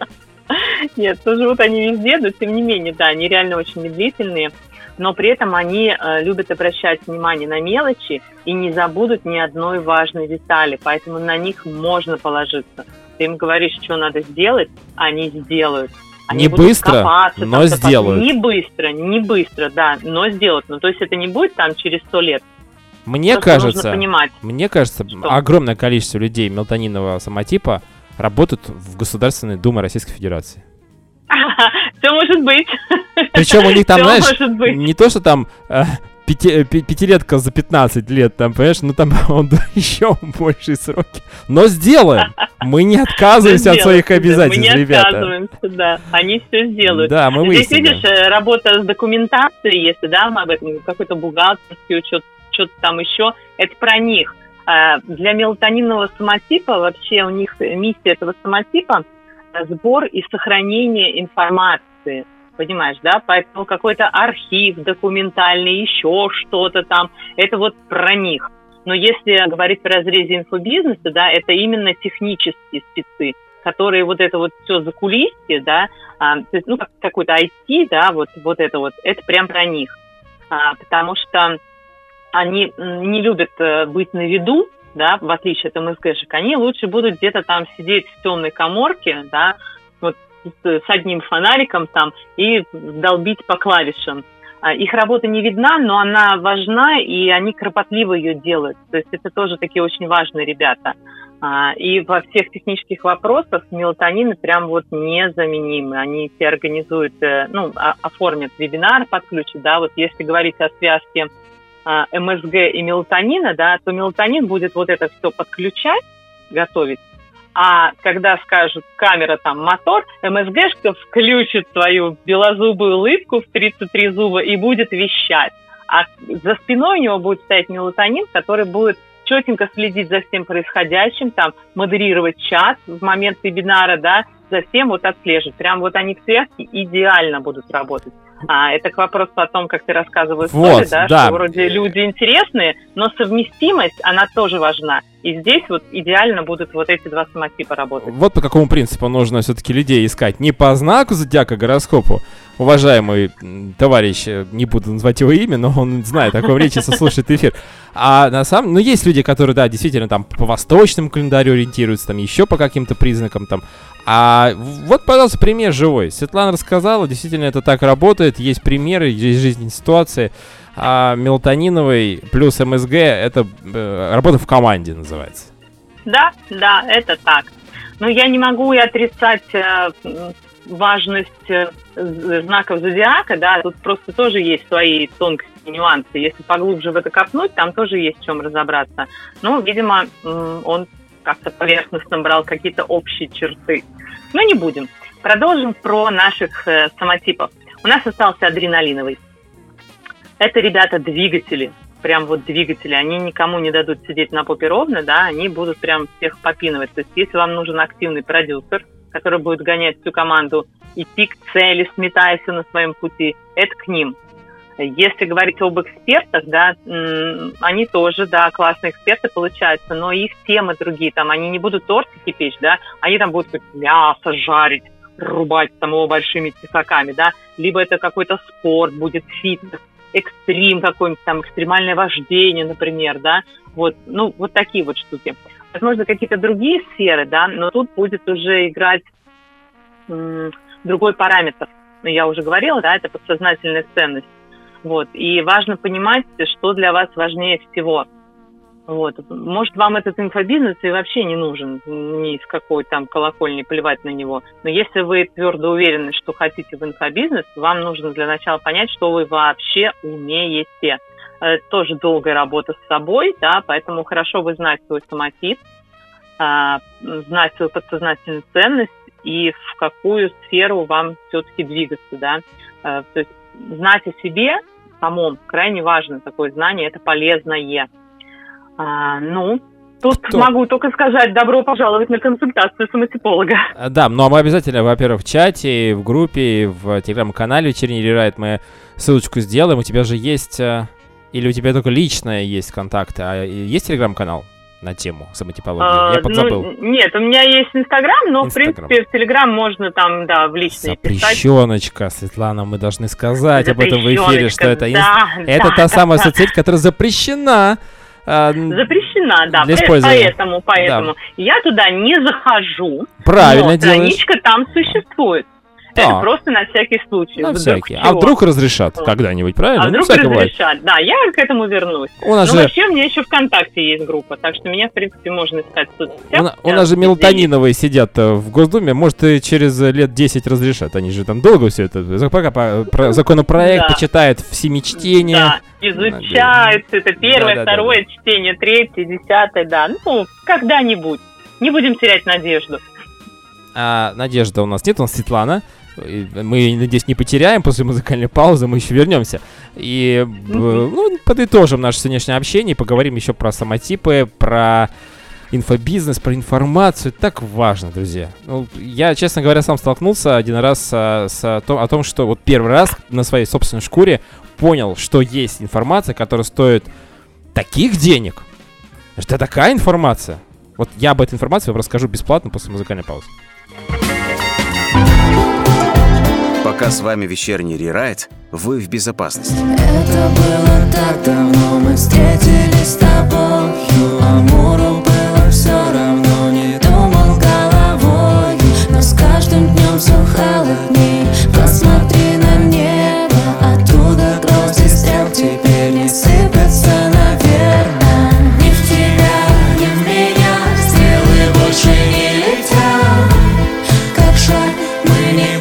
Нет, живут они везде, но тем не менее, да, они реально очень медлительные, но при этом они э, любят обращать внимание на мелочи и не забудут ни одной важной детали, поэтому на них можно положиться. Ты им говоришь, что надо сделать, они сделают. Они не будут быстро, копаться, но там, сделают. Не быстро, не быстро, да, но сделают. Ну, то есть это не будет там через сто лет. Мне Просто кажется, мне кажется, что? огромное количество людей мелатонинового самотипа работают в Государственной Думе Российской Федерации. Все может быть. Причем у них там, знаешь, не то, что там пяти, пятилетка за пятнадцать лет, там, понимаешь, ну там он еще большие сроки. Но сделаем. Мы не отказываемся от своих обязательств, ребята. Мы не отказываемся, да. Они все сделают. Да, мы выяснили. Здесь, видишь, работа с документацией, если, да, мы об этом, какой-то бухгалтерский учет, что-то там еще, это про них. Для мелатонинового самотипа вообще у них миссия этого самотипа – сбор и сохранение информации, понимаешь, да? Поэтому какой-то архив документальный, еще что-то там – это вот про них. Но если говорить о разрезе инфобизнеса, да, это именно технические спецы, которые вот это вот все за кулисье, да, то есть, ну, какой-то ай ти, да, вот, вот это вот, это прям про них, потому что они не любят быть на виду, да, в отличие от эм эс гэ-шек, они лучше будут где-то там сидеть в темной каморке, да, вот с одним фонариком там и долбить по клавишам. Их работа не видна, но она важна, и они кропотливо ее делают. То есть это тоже такие очень важные ребята. И во всех технических вопросах мелатонины прям вот незаменимы. Они все организуют, ну, оформят вебинар, подключат, да, вот если говорить о связке эм эс гэ и мелатонина, да, то мелатонин будет вот это все подключать, готовить, а когда скажут камера, там, мотор, эм эс гэ-шка включит свою белозубую улыбку в тридцать три зуба и будет вещать. А за спиной у него будет стоять мелатонин, который будет четенько следить за всем происходящим, там, модерировать чат в момент вебинара, да, за всем вот отслеживать. Прям вот они в связке идеально будут работать. А, это к вопросу о том, как ты рассказываешь вот, историю, да, да, что вроде люди интересные, но совместимость, она тоже важна. И здесь вот идеально будут вот эти два самотипа работать. Вот по какому принципу нужно все-таки людей искать. Не по знаку зодиака, гороскопу. Уважаемый товарищ, не буду называть его имя, но он знает, о ком речи, слушает эфир. А на самом... Ну, есть люди, которые, да, действительно, там, по восточному календарю ориентируются, там, еще по каким-то признакам, там. А вот, пожалуйста, пример живой. Светлана рассказала, действительно это так работает. Есть примеры, есть жизненные ситуации. А мелатониновый плюс эм эс гэ – это э, работа в команде называется. Да, да, это так. Но я не могу и отрицать э, важность э, знаков зодиака, да, тут просто тоже есть свои тонкости, нюансы. Если поглубже в это копнуть, там тоже есть в чем разобраться. Ну, видимо, э, он как-то поверхностно брал какие-то общие черты. Но не будем. Продолжим про наших э, самотипов. У нас остался адреналиновый. Это, ребята, двигатели, прям вот двигатели, они никому не дадут сидеть на попе ровно, да, они будут прям всех попинывать. То есть если вам нужен активный продюсер, который будет гонять всю команду, идти к цели, сметая все на своем пути, это к ним. Если говорить об экспертах, да, они тоже, да, классные эксперты получаются, но их темы другие, там, они не будут тортики печь, да, они там будут мясо жарить, рубать самого большими тесаками, да, либо это какой-то спорт будет, фитнес, экстрим какой-нибудь, там, экстремальное вождение, например, да, вот, ну, вот такие вот штуки. Возможно, какие-то другие сферы, да, но тут будет уже играть м- другой параметр. Я уже говорила, да, это подсознательная ценность, вот, и важно понимать, что для вас важнее всего, вот. Может, вам этот инфобизнес и вообще не нужен, ни с какой там колокольни плевать на него, но если вы твердо уверены, что хотите в инфобизнес, вам нужно для начала понять, что вы вообще умеете. Это тоже долгая работа с собой, да, поэтому хорошо бы знать свой самотип, знать свою подсознательную ценность и в какую сферу вам все-таки двигаться, да. То есть знать о себе самом крайне важно, такое знание, это полезное. А, ну, тут Кто? могу только сказать, добро пожаловать на консультацию самотиполога. Да, но мы обязательно, во-первых, в чате, в группе, в телеграм-канале «Вечерний рерайт» мы ссылочку сделаем. У тебя же есть, или у тебя только личное есть контакты, а есть телеграм-канал на тему самотипологии? Я подзабыл. Ну, нет, у меня есть Инстаграм, но, Instagram. в принципе, в Телеграм можно там, да, в личные писать. Запрещеночка, Светлана, мы должны сказать об этом в эфире, что это, да, инст... да, это та да, самая да. соцсеть, которая запрещена. Запрещена, да, поэтому, поэтому да. я туда не захожу. Правильно, но страничка делаешь. Там существует. Да. Это просто на всякий случай. На вдруг всякий. А вдруг разрешат вот. когда-нибудь, правильно? А вдруг ну, разрешат, бывает. Да, я к этому вернусь. У нас Но же... вообще у меня еще ВКонтакте есть группа, так что меня, в принципе, можно искать в соцсетях. У, на... у нас же мелатониновые здесь. сидят в Госдуме, может, и через лет десять разрешат. Они же там долго все это, пока по... законопроект да. почитают все чтения. Да, изучают, это первое, да, да, второе да, да. чтение, третье, десятое, да. Ну, когда-нибудь. Не будем терять надежду. А Надежда у нас нет, у нас Светлана. Мы, надеюсь, не потеряем после музыкальной паузы, мы еще вернемся. И ну, подытожим наше сегодняшнее общение, поговорим еще про самотипы, про инфобизнес, про информацию. Так важно, друзья. Ну, я, честно говоря, сам столкнулся один раз а, с а, то, о том, что вот первый раз на своей собственной шкуре понял, что есть информация, которая стоит таких денег. Это такая информация. Вот я об этой информации вам расскажу бесплатно после музыкальной паузы. Пока с вами «Вечерний рерайт», вы в безопасности. Это было так давно, мы встретились с тобою. Амуру было все равно, не думал головой. Но с каждым днем все холодней. Посмотри на небо, оттуда гроздья стрел теперь не сыпятся наверно. Ни в тебя, ни в меня стрелы больше не летят. Как жаль, мы не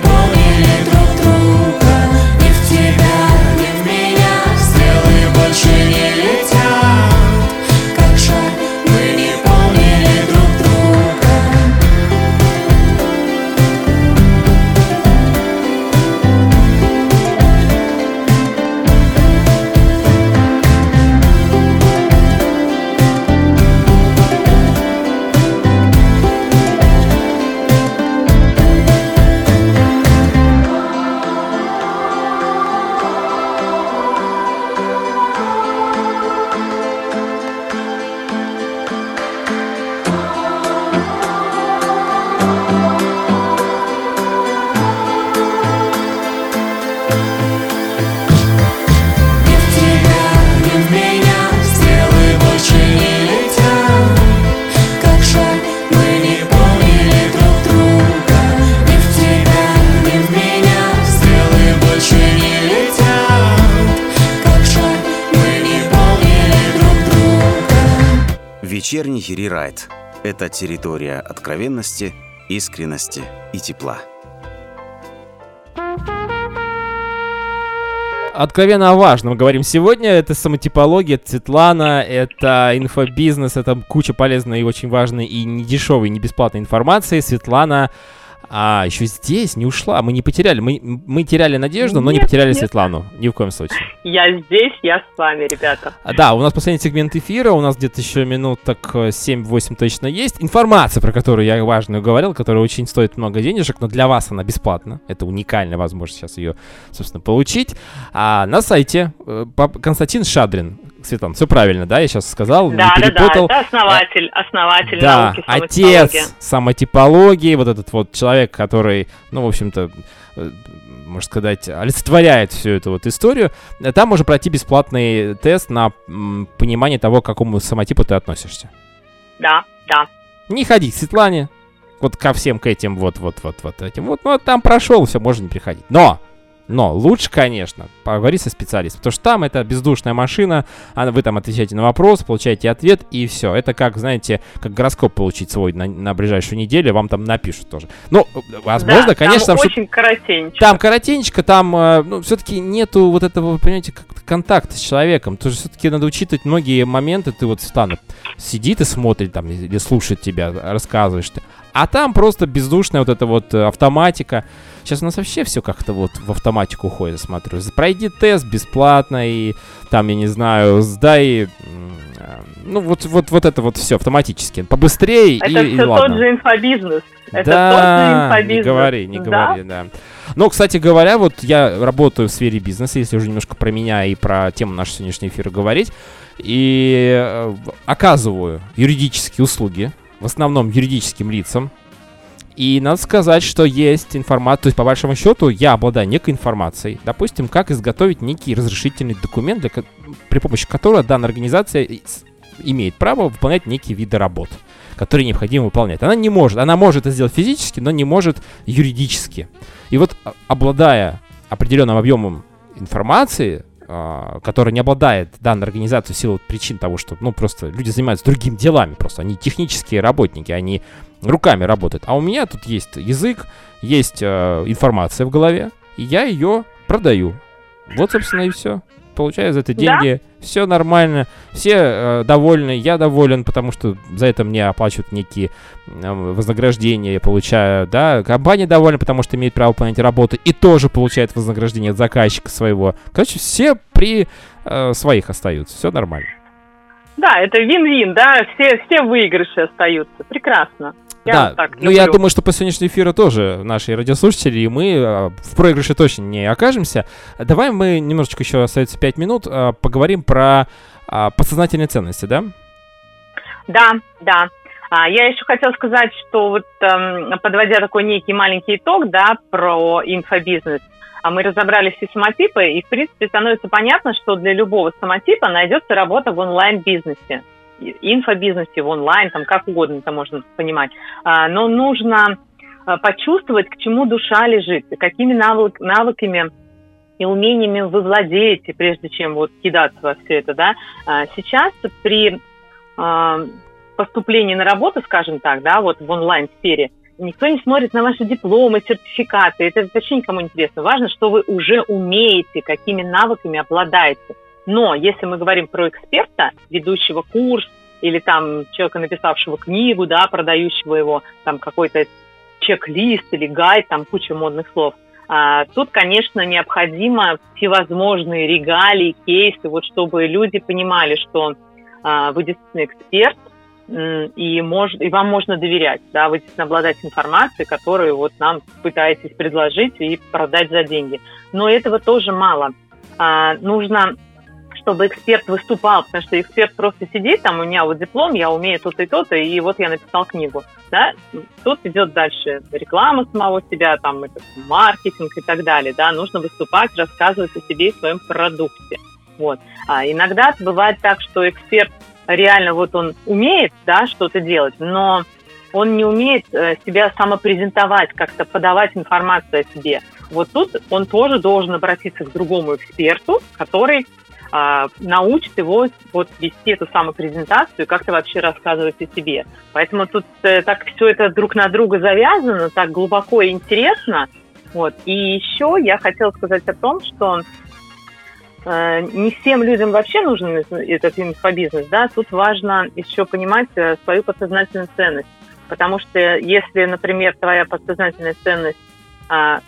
Вечерний рерайт – это территория откровенности, искренности и тепла. Откровенно о важном говорим сегодня. Это самотипология, это Светлана, это инфобизнес, это куча полезной и очень важной и недешевой, и не бесплатной информации. Светлана а, еще здесь не ушла. Мы не потеряли. Мы, мы теряли надежду, но нет, не потеряли нет. Светлану. Ни в коем случае. Я здесь, я с вами, ребята. Да, у нас последний сегмент эфира. У нас где-то еще минут так семь-восемь точно есть. Информация, про которую я важную говорил, которая очень стоит много денежек, но для вас она бесплатна. Это уникальная возможность сейчас ее, собственно, получить. А на сайте Константин Шадрин. Светлана, все правильно, да? Я сейчас сказал, да, не перепутал. Да, да, это основатель, основатель да, науки самотипологии. Отец самотипологии, вот этот вот человек, который, ну, в общем-то, можно сказать, олицетворяет всю эту вот историю. Там можно пройти бесплатный тест на понимание того, к какому самотипу ты относишься. Да, да. Не ходи к Светлане, вот ко всем к этим вот-вот-вот-вот этим. Вот, ну, там прошел, все, можно не приходить. Но! Но лучше, конечно, поговорить со специалистом, потому что там это бездушная машина, вы там отвечаете на вопрос, получаете ответ, и все. Это как, знаете, как гороскоп получить свой на, на ближайшую неделю, вам там напишут тоже. Ну, возможно, да, конечно, там, там очень коротенечко. Там коротенечко, там, ну, все-таки нету вот этого, понимаете, контакта с человеком. Тоже все-таки надо учитывать многие моменты. Ты вот, Светлана, сидит и смотрит там, или слушает тебя, рассказываешь ты. А там просто бездушная вот эта вот автоматика. Сейчас у нас вообще все как-то вот в автоматику уходит, смотрю. Пройди тест бесплатно и там, я не знаю, сдай... Ну, вот, вот, вот это вот все автоматически. Побыстрее это и, и ладно. Это тот же инфобизнес. Это да, тот же инфобизнес. не говори, не да? говори, да. Но, кстати говоря, вот я работаю в сфере бизнеса, если уже немножко про меня и про тему нашего сегодняшнего эфира говорить. И оказываю юридические услуги. В основном юридическим лицам. И надо сказать, что есть информация, то есть, по большому счету, я обладаю некой информацией, допустим, как изготовить некий разрешительный документ, для, при помощи которого данная организация имеет право выполнять некие виды работ, которые необходимо выполнять. Она не может, она может это сделать физически, но не может юридически. И вот, обладая определенным объемом информации, которая не обладает данной организацией в силу причин того, что, ну, просто люди занимаются другими делами, просто они технические работники, они руками работают. А у меня тут есть язык, есть э, информация в голове, и я ее продаю. Вот, собственно, и все. Получаю за это деньги, да? Все нормально, все э, довольны, я доволен, потому что за это мне оплачивают некие э, вознаграждения, я получаю, да, компания довольна, потому что имеет право выполнять работу и тоже получает вознаграждение от заказчика своего. Короче, все при э, своих остаются, все нормально. Да, это вин-вин, да, все, все выигрыши остаются, прекрасно. Я да, ну я думаю, что по сегодняшнему эфиру тоже наши радиослушатели и мы э, в проигрыше точно не окажемся. Давай мы немножечко еще остается пять минут, э, поговорим про э, подсознательные ценности, да? Да, да. А, я еще хотела сказать, что вот э, подводя такой некий маленький итог, да, про инфобизнес, а мы разобрали все самотипы, и в принципе становится понятно, что для любого самотипа найдется работа в онлайн-бизнесе. Инфобизнесе, в онлайн, там как угодно это можно понимать, но нужно почувствовать, к чему душа лежит, какими навык, навыками и умениями вы владеете, прежде чем вот кидаться во все это, да. Сейчас при поступлении на работу, скажем так, да, вот в онлайн-сфере, никто не смотрит на ваши дипломы, сертификаты, это вообще никому не интересно. Важно, что вы уже умеете, какими навыками обладаете. Но если мы говорим про эксперта, ведущего курс или там человека, написавшего книгу, да, продающего его, там какой-то чек-лист или гайд, там куча модных слов, а, тут, конечно, необходимо всевозможные регалии, кейсы, вот чтобы люди понимали, что а, вы действительно эксперт, и, мож, и вам можно доверять, да, вы действительно обладаете информацией, которую вот нам пытаетесь предложить и продать за деньги. Но этого тоже мало. А, нужно... чтобы эксперт выступал, потому что эксперт просто сидит, там, у меня вот диплом, я умею то-то и то-то, и вот я написал книгу, да, тут идет дальше реклама самого себя, там, это, маркетинг и так далее, да, нужно выступать, рассказывать о себе и своем продукте, вот. А иногда бывает так, что эксперт реально, вот он умеет, да, что-то делать, но он не умеет себя самопрезентовать, как-то подавать информацию о себе. Вот тут он тоже должен обратиться к другому эксперту, который а, научит его вот вести эту самую презентацию, как-то вообще рассказывать о себе. Поэтому тут э, так все это друг на друга завязано, так глубоко и интересно. Вот. И еще я хотела сказать о том, что э, не всем людям вообще нужен этот инфобизнес, да, тут важно еще понимать свою подсознательную ценность. Потому что если, например, твоя подсознательная ценность э,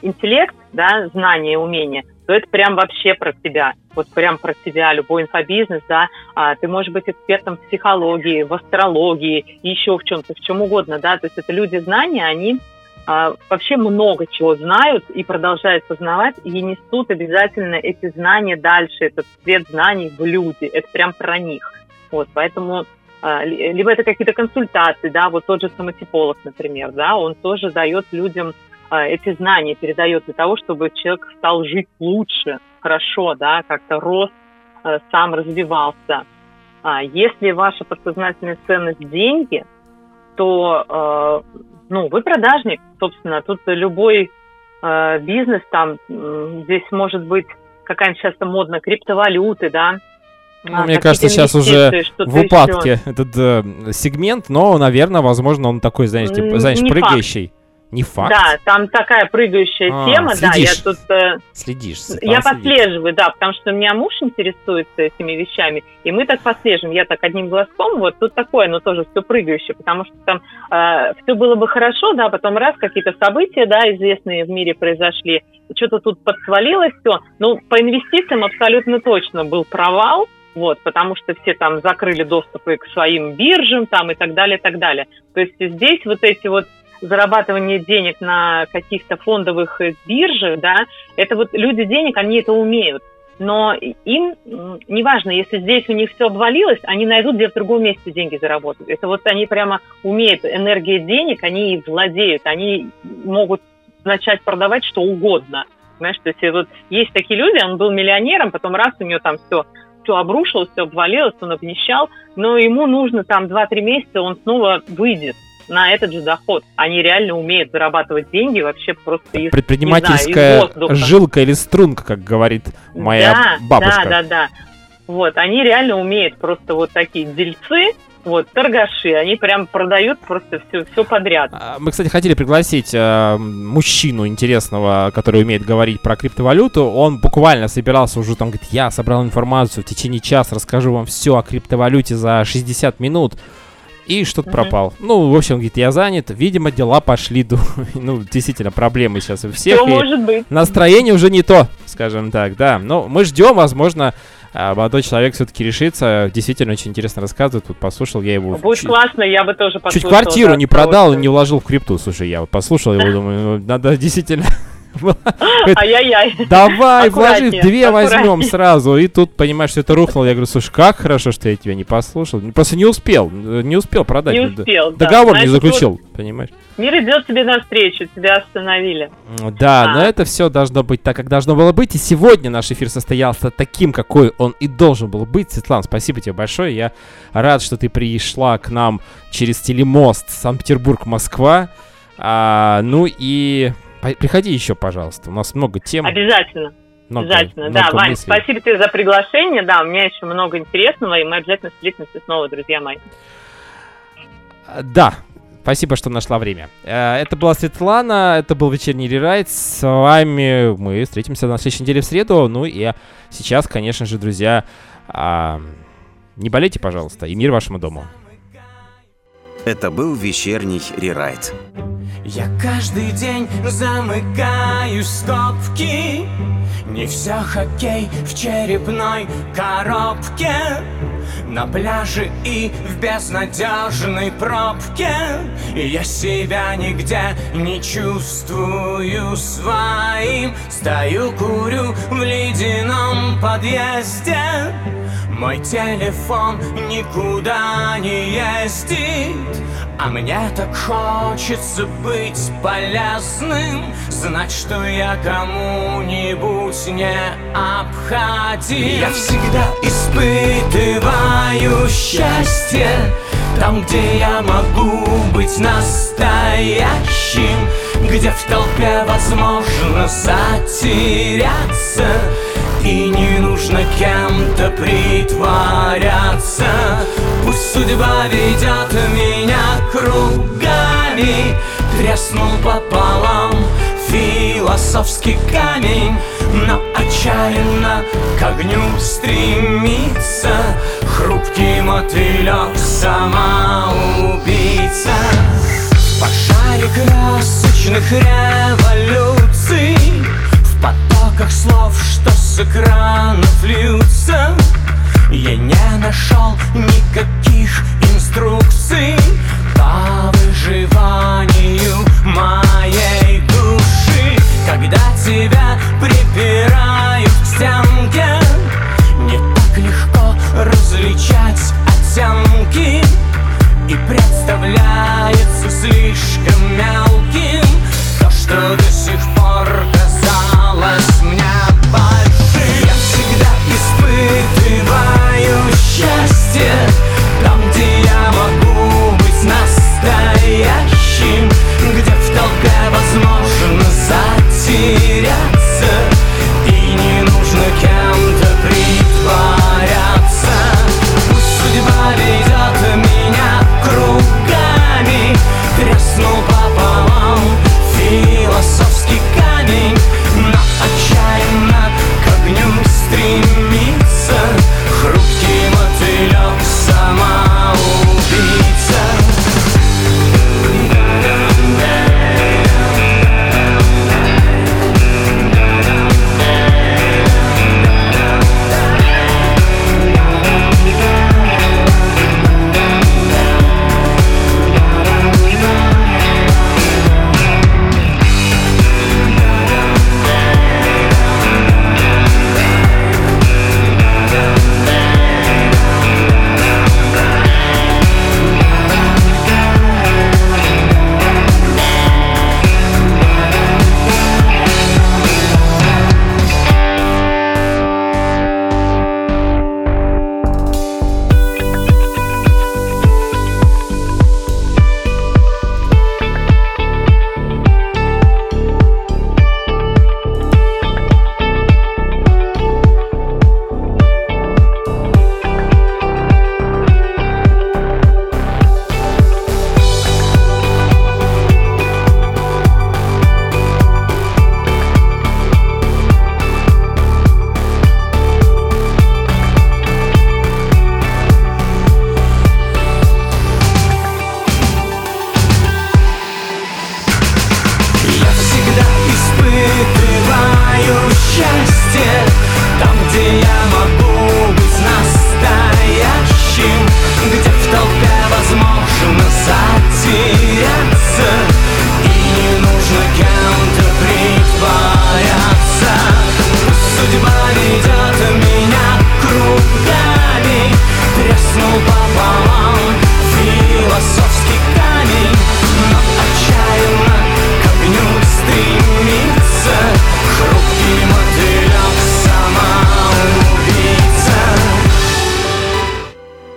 интеллект, да, знания, умения, то это прям вообще про тебя. Вот прям про тебя любой инфобизнес, да, а, ты можешь быть экспертом в психологии, в астрологии, еще в чем-то, в чем угодно, да, то есть это люди знания, они а, вообще много чего знают и продолжают познавать, и несут обязательно эти знания дальше, этот свет знаний в люди, это прям про них. Вот, поэтому а, либо это какие-то консультации, да, вот тот же самотиполог, например, да, он тоже дает людям эти знания, передает для того, чтобы человек стал жить лучше, хорошо, да, как-то рос, сам развивался. Если ваша подсознательная ценность деньги, то ну, вы продажник, собственно, тут любой бизнес, там здесь может быть какая-нибудь часто модная криптовалюта, да. Ну, мне кажется, сейчас уже в упадке еще этот э, сегмент, но, наверное, возможно, он такой, знаешь, типа, знаешь, не прыгающий. Факт. Не факт. Да, там такая прыгающая а, тема, следишь, да, я тут... Э, следишь. Я следишь. Послеживаю, да, потому что у меня муж интересуется этими вещами, и мы так послежим, я так одним глазком, вот тут такое, но тоже все прыгающее, потому что там э, все было бы хорошо, да, потом раз, какие-то события, да, известные в мире произошли, что-то тут подсвалилось все, ну, по инвестициям абсолютно точно был провал, вот, потому что все там закрыли доступы к своим биржам, там, и так далее, и так далее. То есть здесь вот эти вот зарабатывание денег на каких-то фондовых биржах, да, это вот люди денег, они это умеют. Но им, неважно, если здесь у них все обвалилось, они найдут, где в другом месте деньги заработают. Это вот они прямо умеют, энергия денег, они и владеют, они могут начать продавать что угодно. Понимаешь, то есть вот есть такие люди, он был миллионером, потом раз у него там все... все обрушилось, все обвалилось, он обнищал, но ему нужно там два-три месяца, он снова выйдет на этот же доход. Они реально умеют зарабатывать деньги вообще просто из, предпринимательская не знаю, из жилка или струнка, как говорит моя да, бабушка. Да, да, да. Вот, они реально умеют просто вот такие дельцы, вот, торгаши, они прям продают просто все, все подряд. Мы, кстати, хотели пригласить э, мужчину интересного, который умеет говорить про криптовалюту. Он буквально собирался уже там, говорит, я собрал информацию, в течение часа расскажу вам все о криптовалюте за шестьдесят минут. И что-то mm-hmm. пропал. Ну, в общем, говорит, я занят. Видимо, дела пошли. Ну, действительно, проблемы сейчас у всех. Все может быть. Настроение уже не то, скажем так, да. Но мы ждем, возможно, молодой человек все-таки решится. Действительно, очень интересно рассказывает. Вот послушал я его. Будет чуть... классно, я бы тоже послушал. Чуть квартиру да, не продал, не вложил в крипту. Слушай, я вот послушал его, думаю, надо действительно... Ай-яй-яй. Давай, вложи, две возьмем сразу. И тут, понимаешь, что это рухнуло. Я говорю, слушай, как хорошо, что я тебя не послушал. Просто не успел, не успел продать. Не успел, да. Договор не заключил, понимаешь. Мир идет тебе навстречу, тебя остановили. Да, но это все должно быть так, как должно было быть. И сегодня наш эфир состоялся таким, какой он и должен был быть. Светлана, спасибо тебе большое. Я рад, что ты пришла к нам через телемост Санкт-Петербург-Москва. Ну и... Приходи еще, пожалуйста, у нас много тем. Обязательно, много, обязательно, много да, Вань, мыслей. Спасибо тебе за приглашение, да, у меня еще много интересного, и мы обязательно встретимся снова, друзья мои. Да, спасибо, что нашла время. Это была Светлана, это был Вечерний рерайт, с вами мы встретимся на следующей неделе в среду, ну и сейчас, конечно же, друзья, не болейте, пожалуйста, и мир вашему дому. Это был Вечерний рерайт. Я каждый день замыкаю скобки. Не все хоккей в черепной коробке. На пляже и в безнадежной пробке. Я себя нигде не чувствую своим. Стою, курю в ледяном подъезде. Мой телефон никуда не ездит. А мне так хочется быть полезным, знать, что я кому-нибудь не обходил. Я всегда испытываю счастье там, где я могу быть настоящим, где в толпе возможно затеряться. И не нужно кем-то притворяться. Пусть судьба ведет меня кругами. Треснул пополам философский камень, но отчаянно к огню стремится хрупкий мотылек, самоубийца. В пожаре красочных революций, в потоках слов, что с экранов льются, я не нашел никаких инструкций по выживанию моей души. Когда тебя припирают к стенке, не так легко различать оттенки, и представляется слишком мелким то, что до сих пор казалось мне большим. Я всегда испытываю счастье там, где я могу быть настоящим, где в толпе возможно затеряться, и не нужно кем-то притворяться. Пусть судьба ведет меня кругами, треснул пополам философский камень, но отчаянно к огню стремится хрупкий мотылек, самоубийца.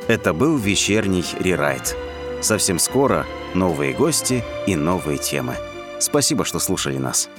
Это был «Вечерний рерайт». Совсем скоро новые гости и новые темы. Спасибо, что слушали нас.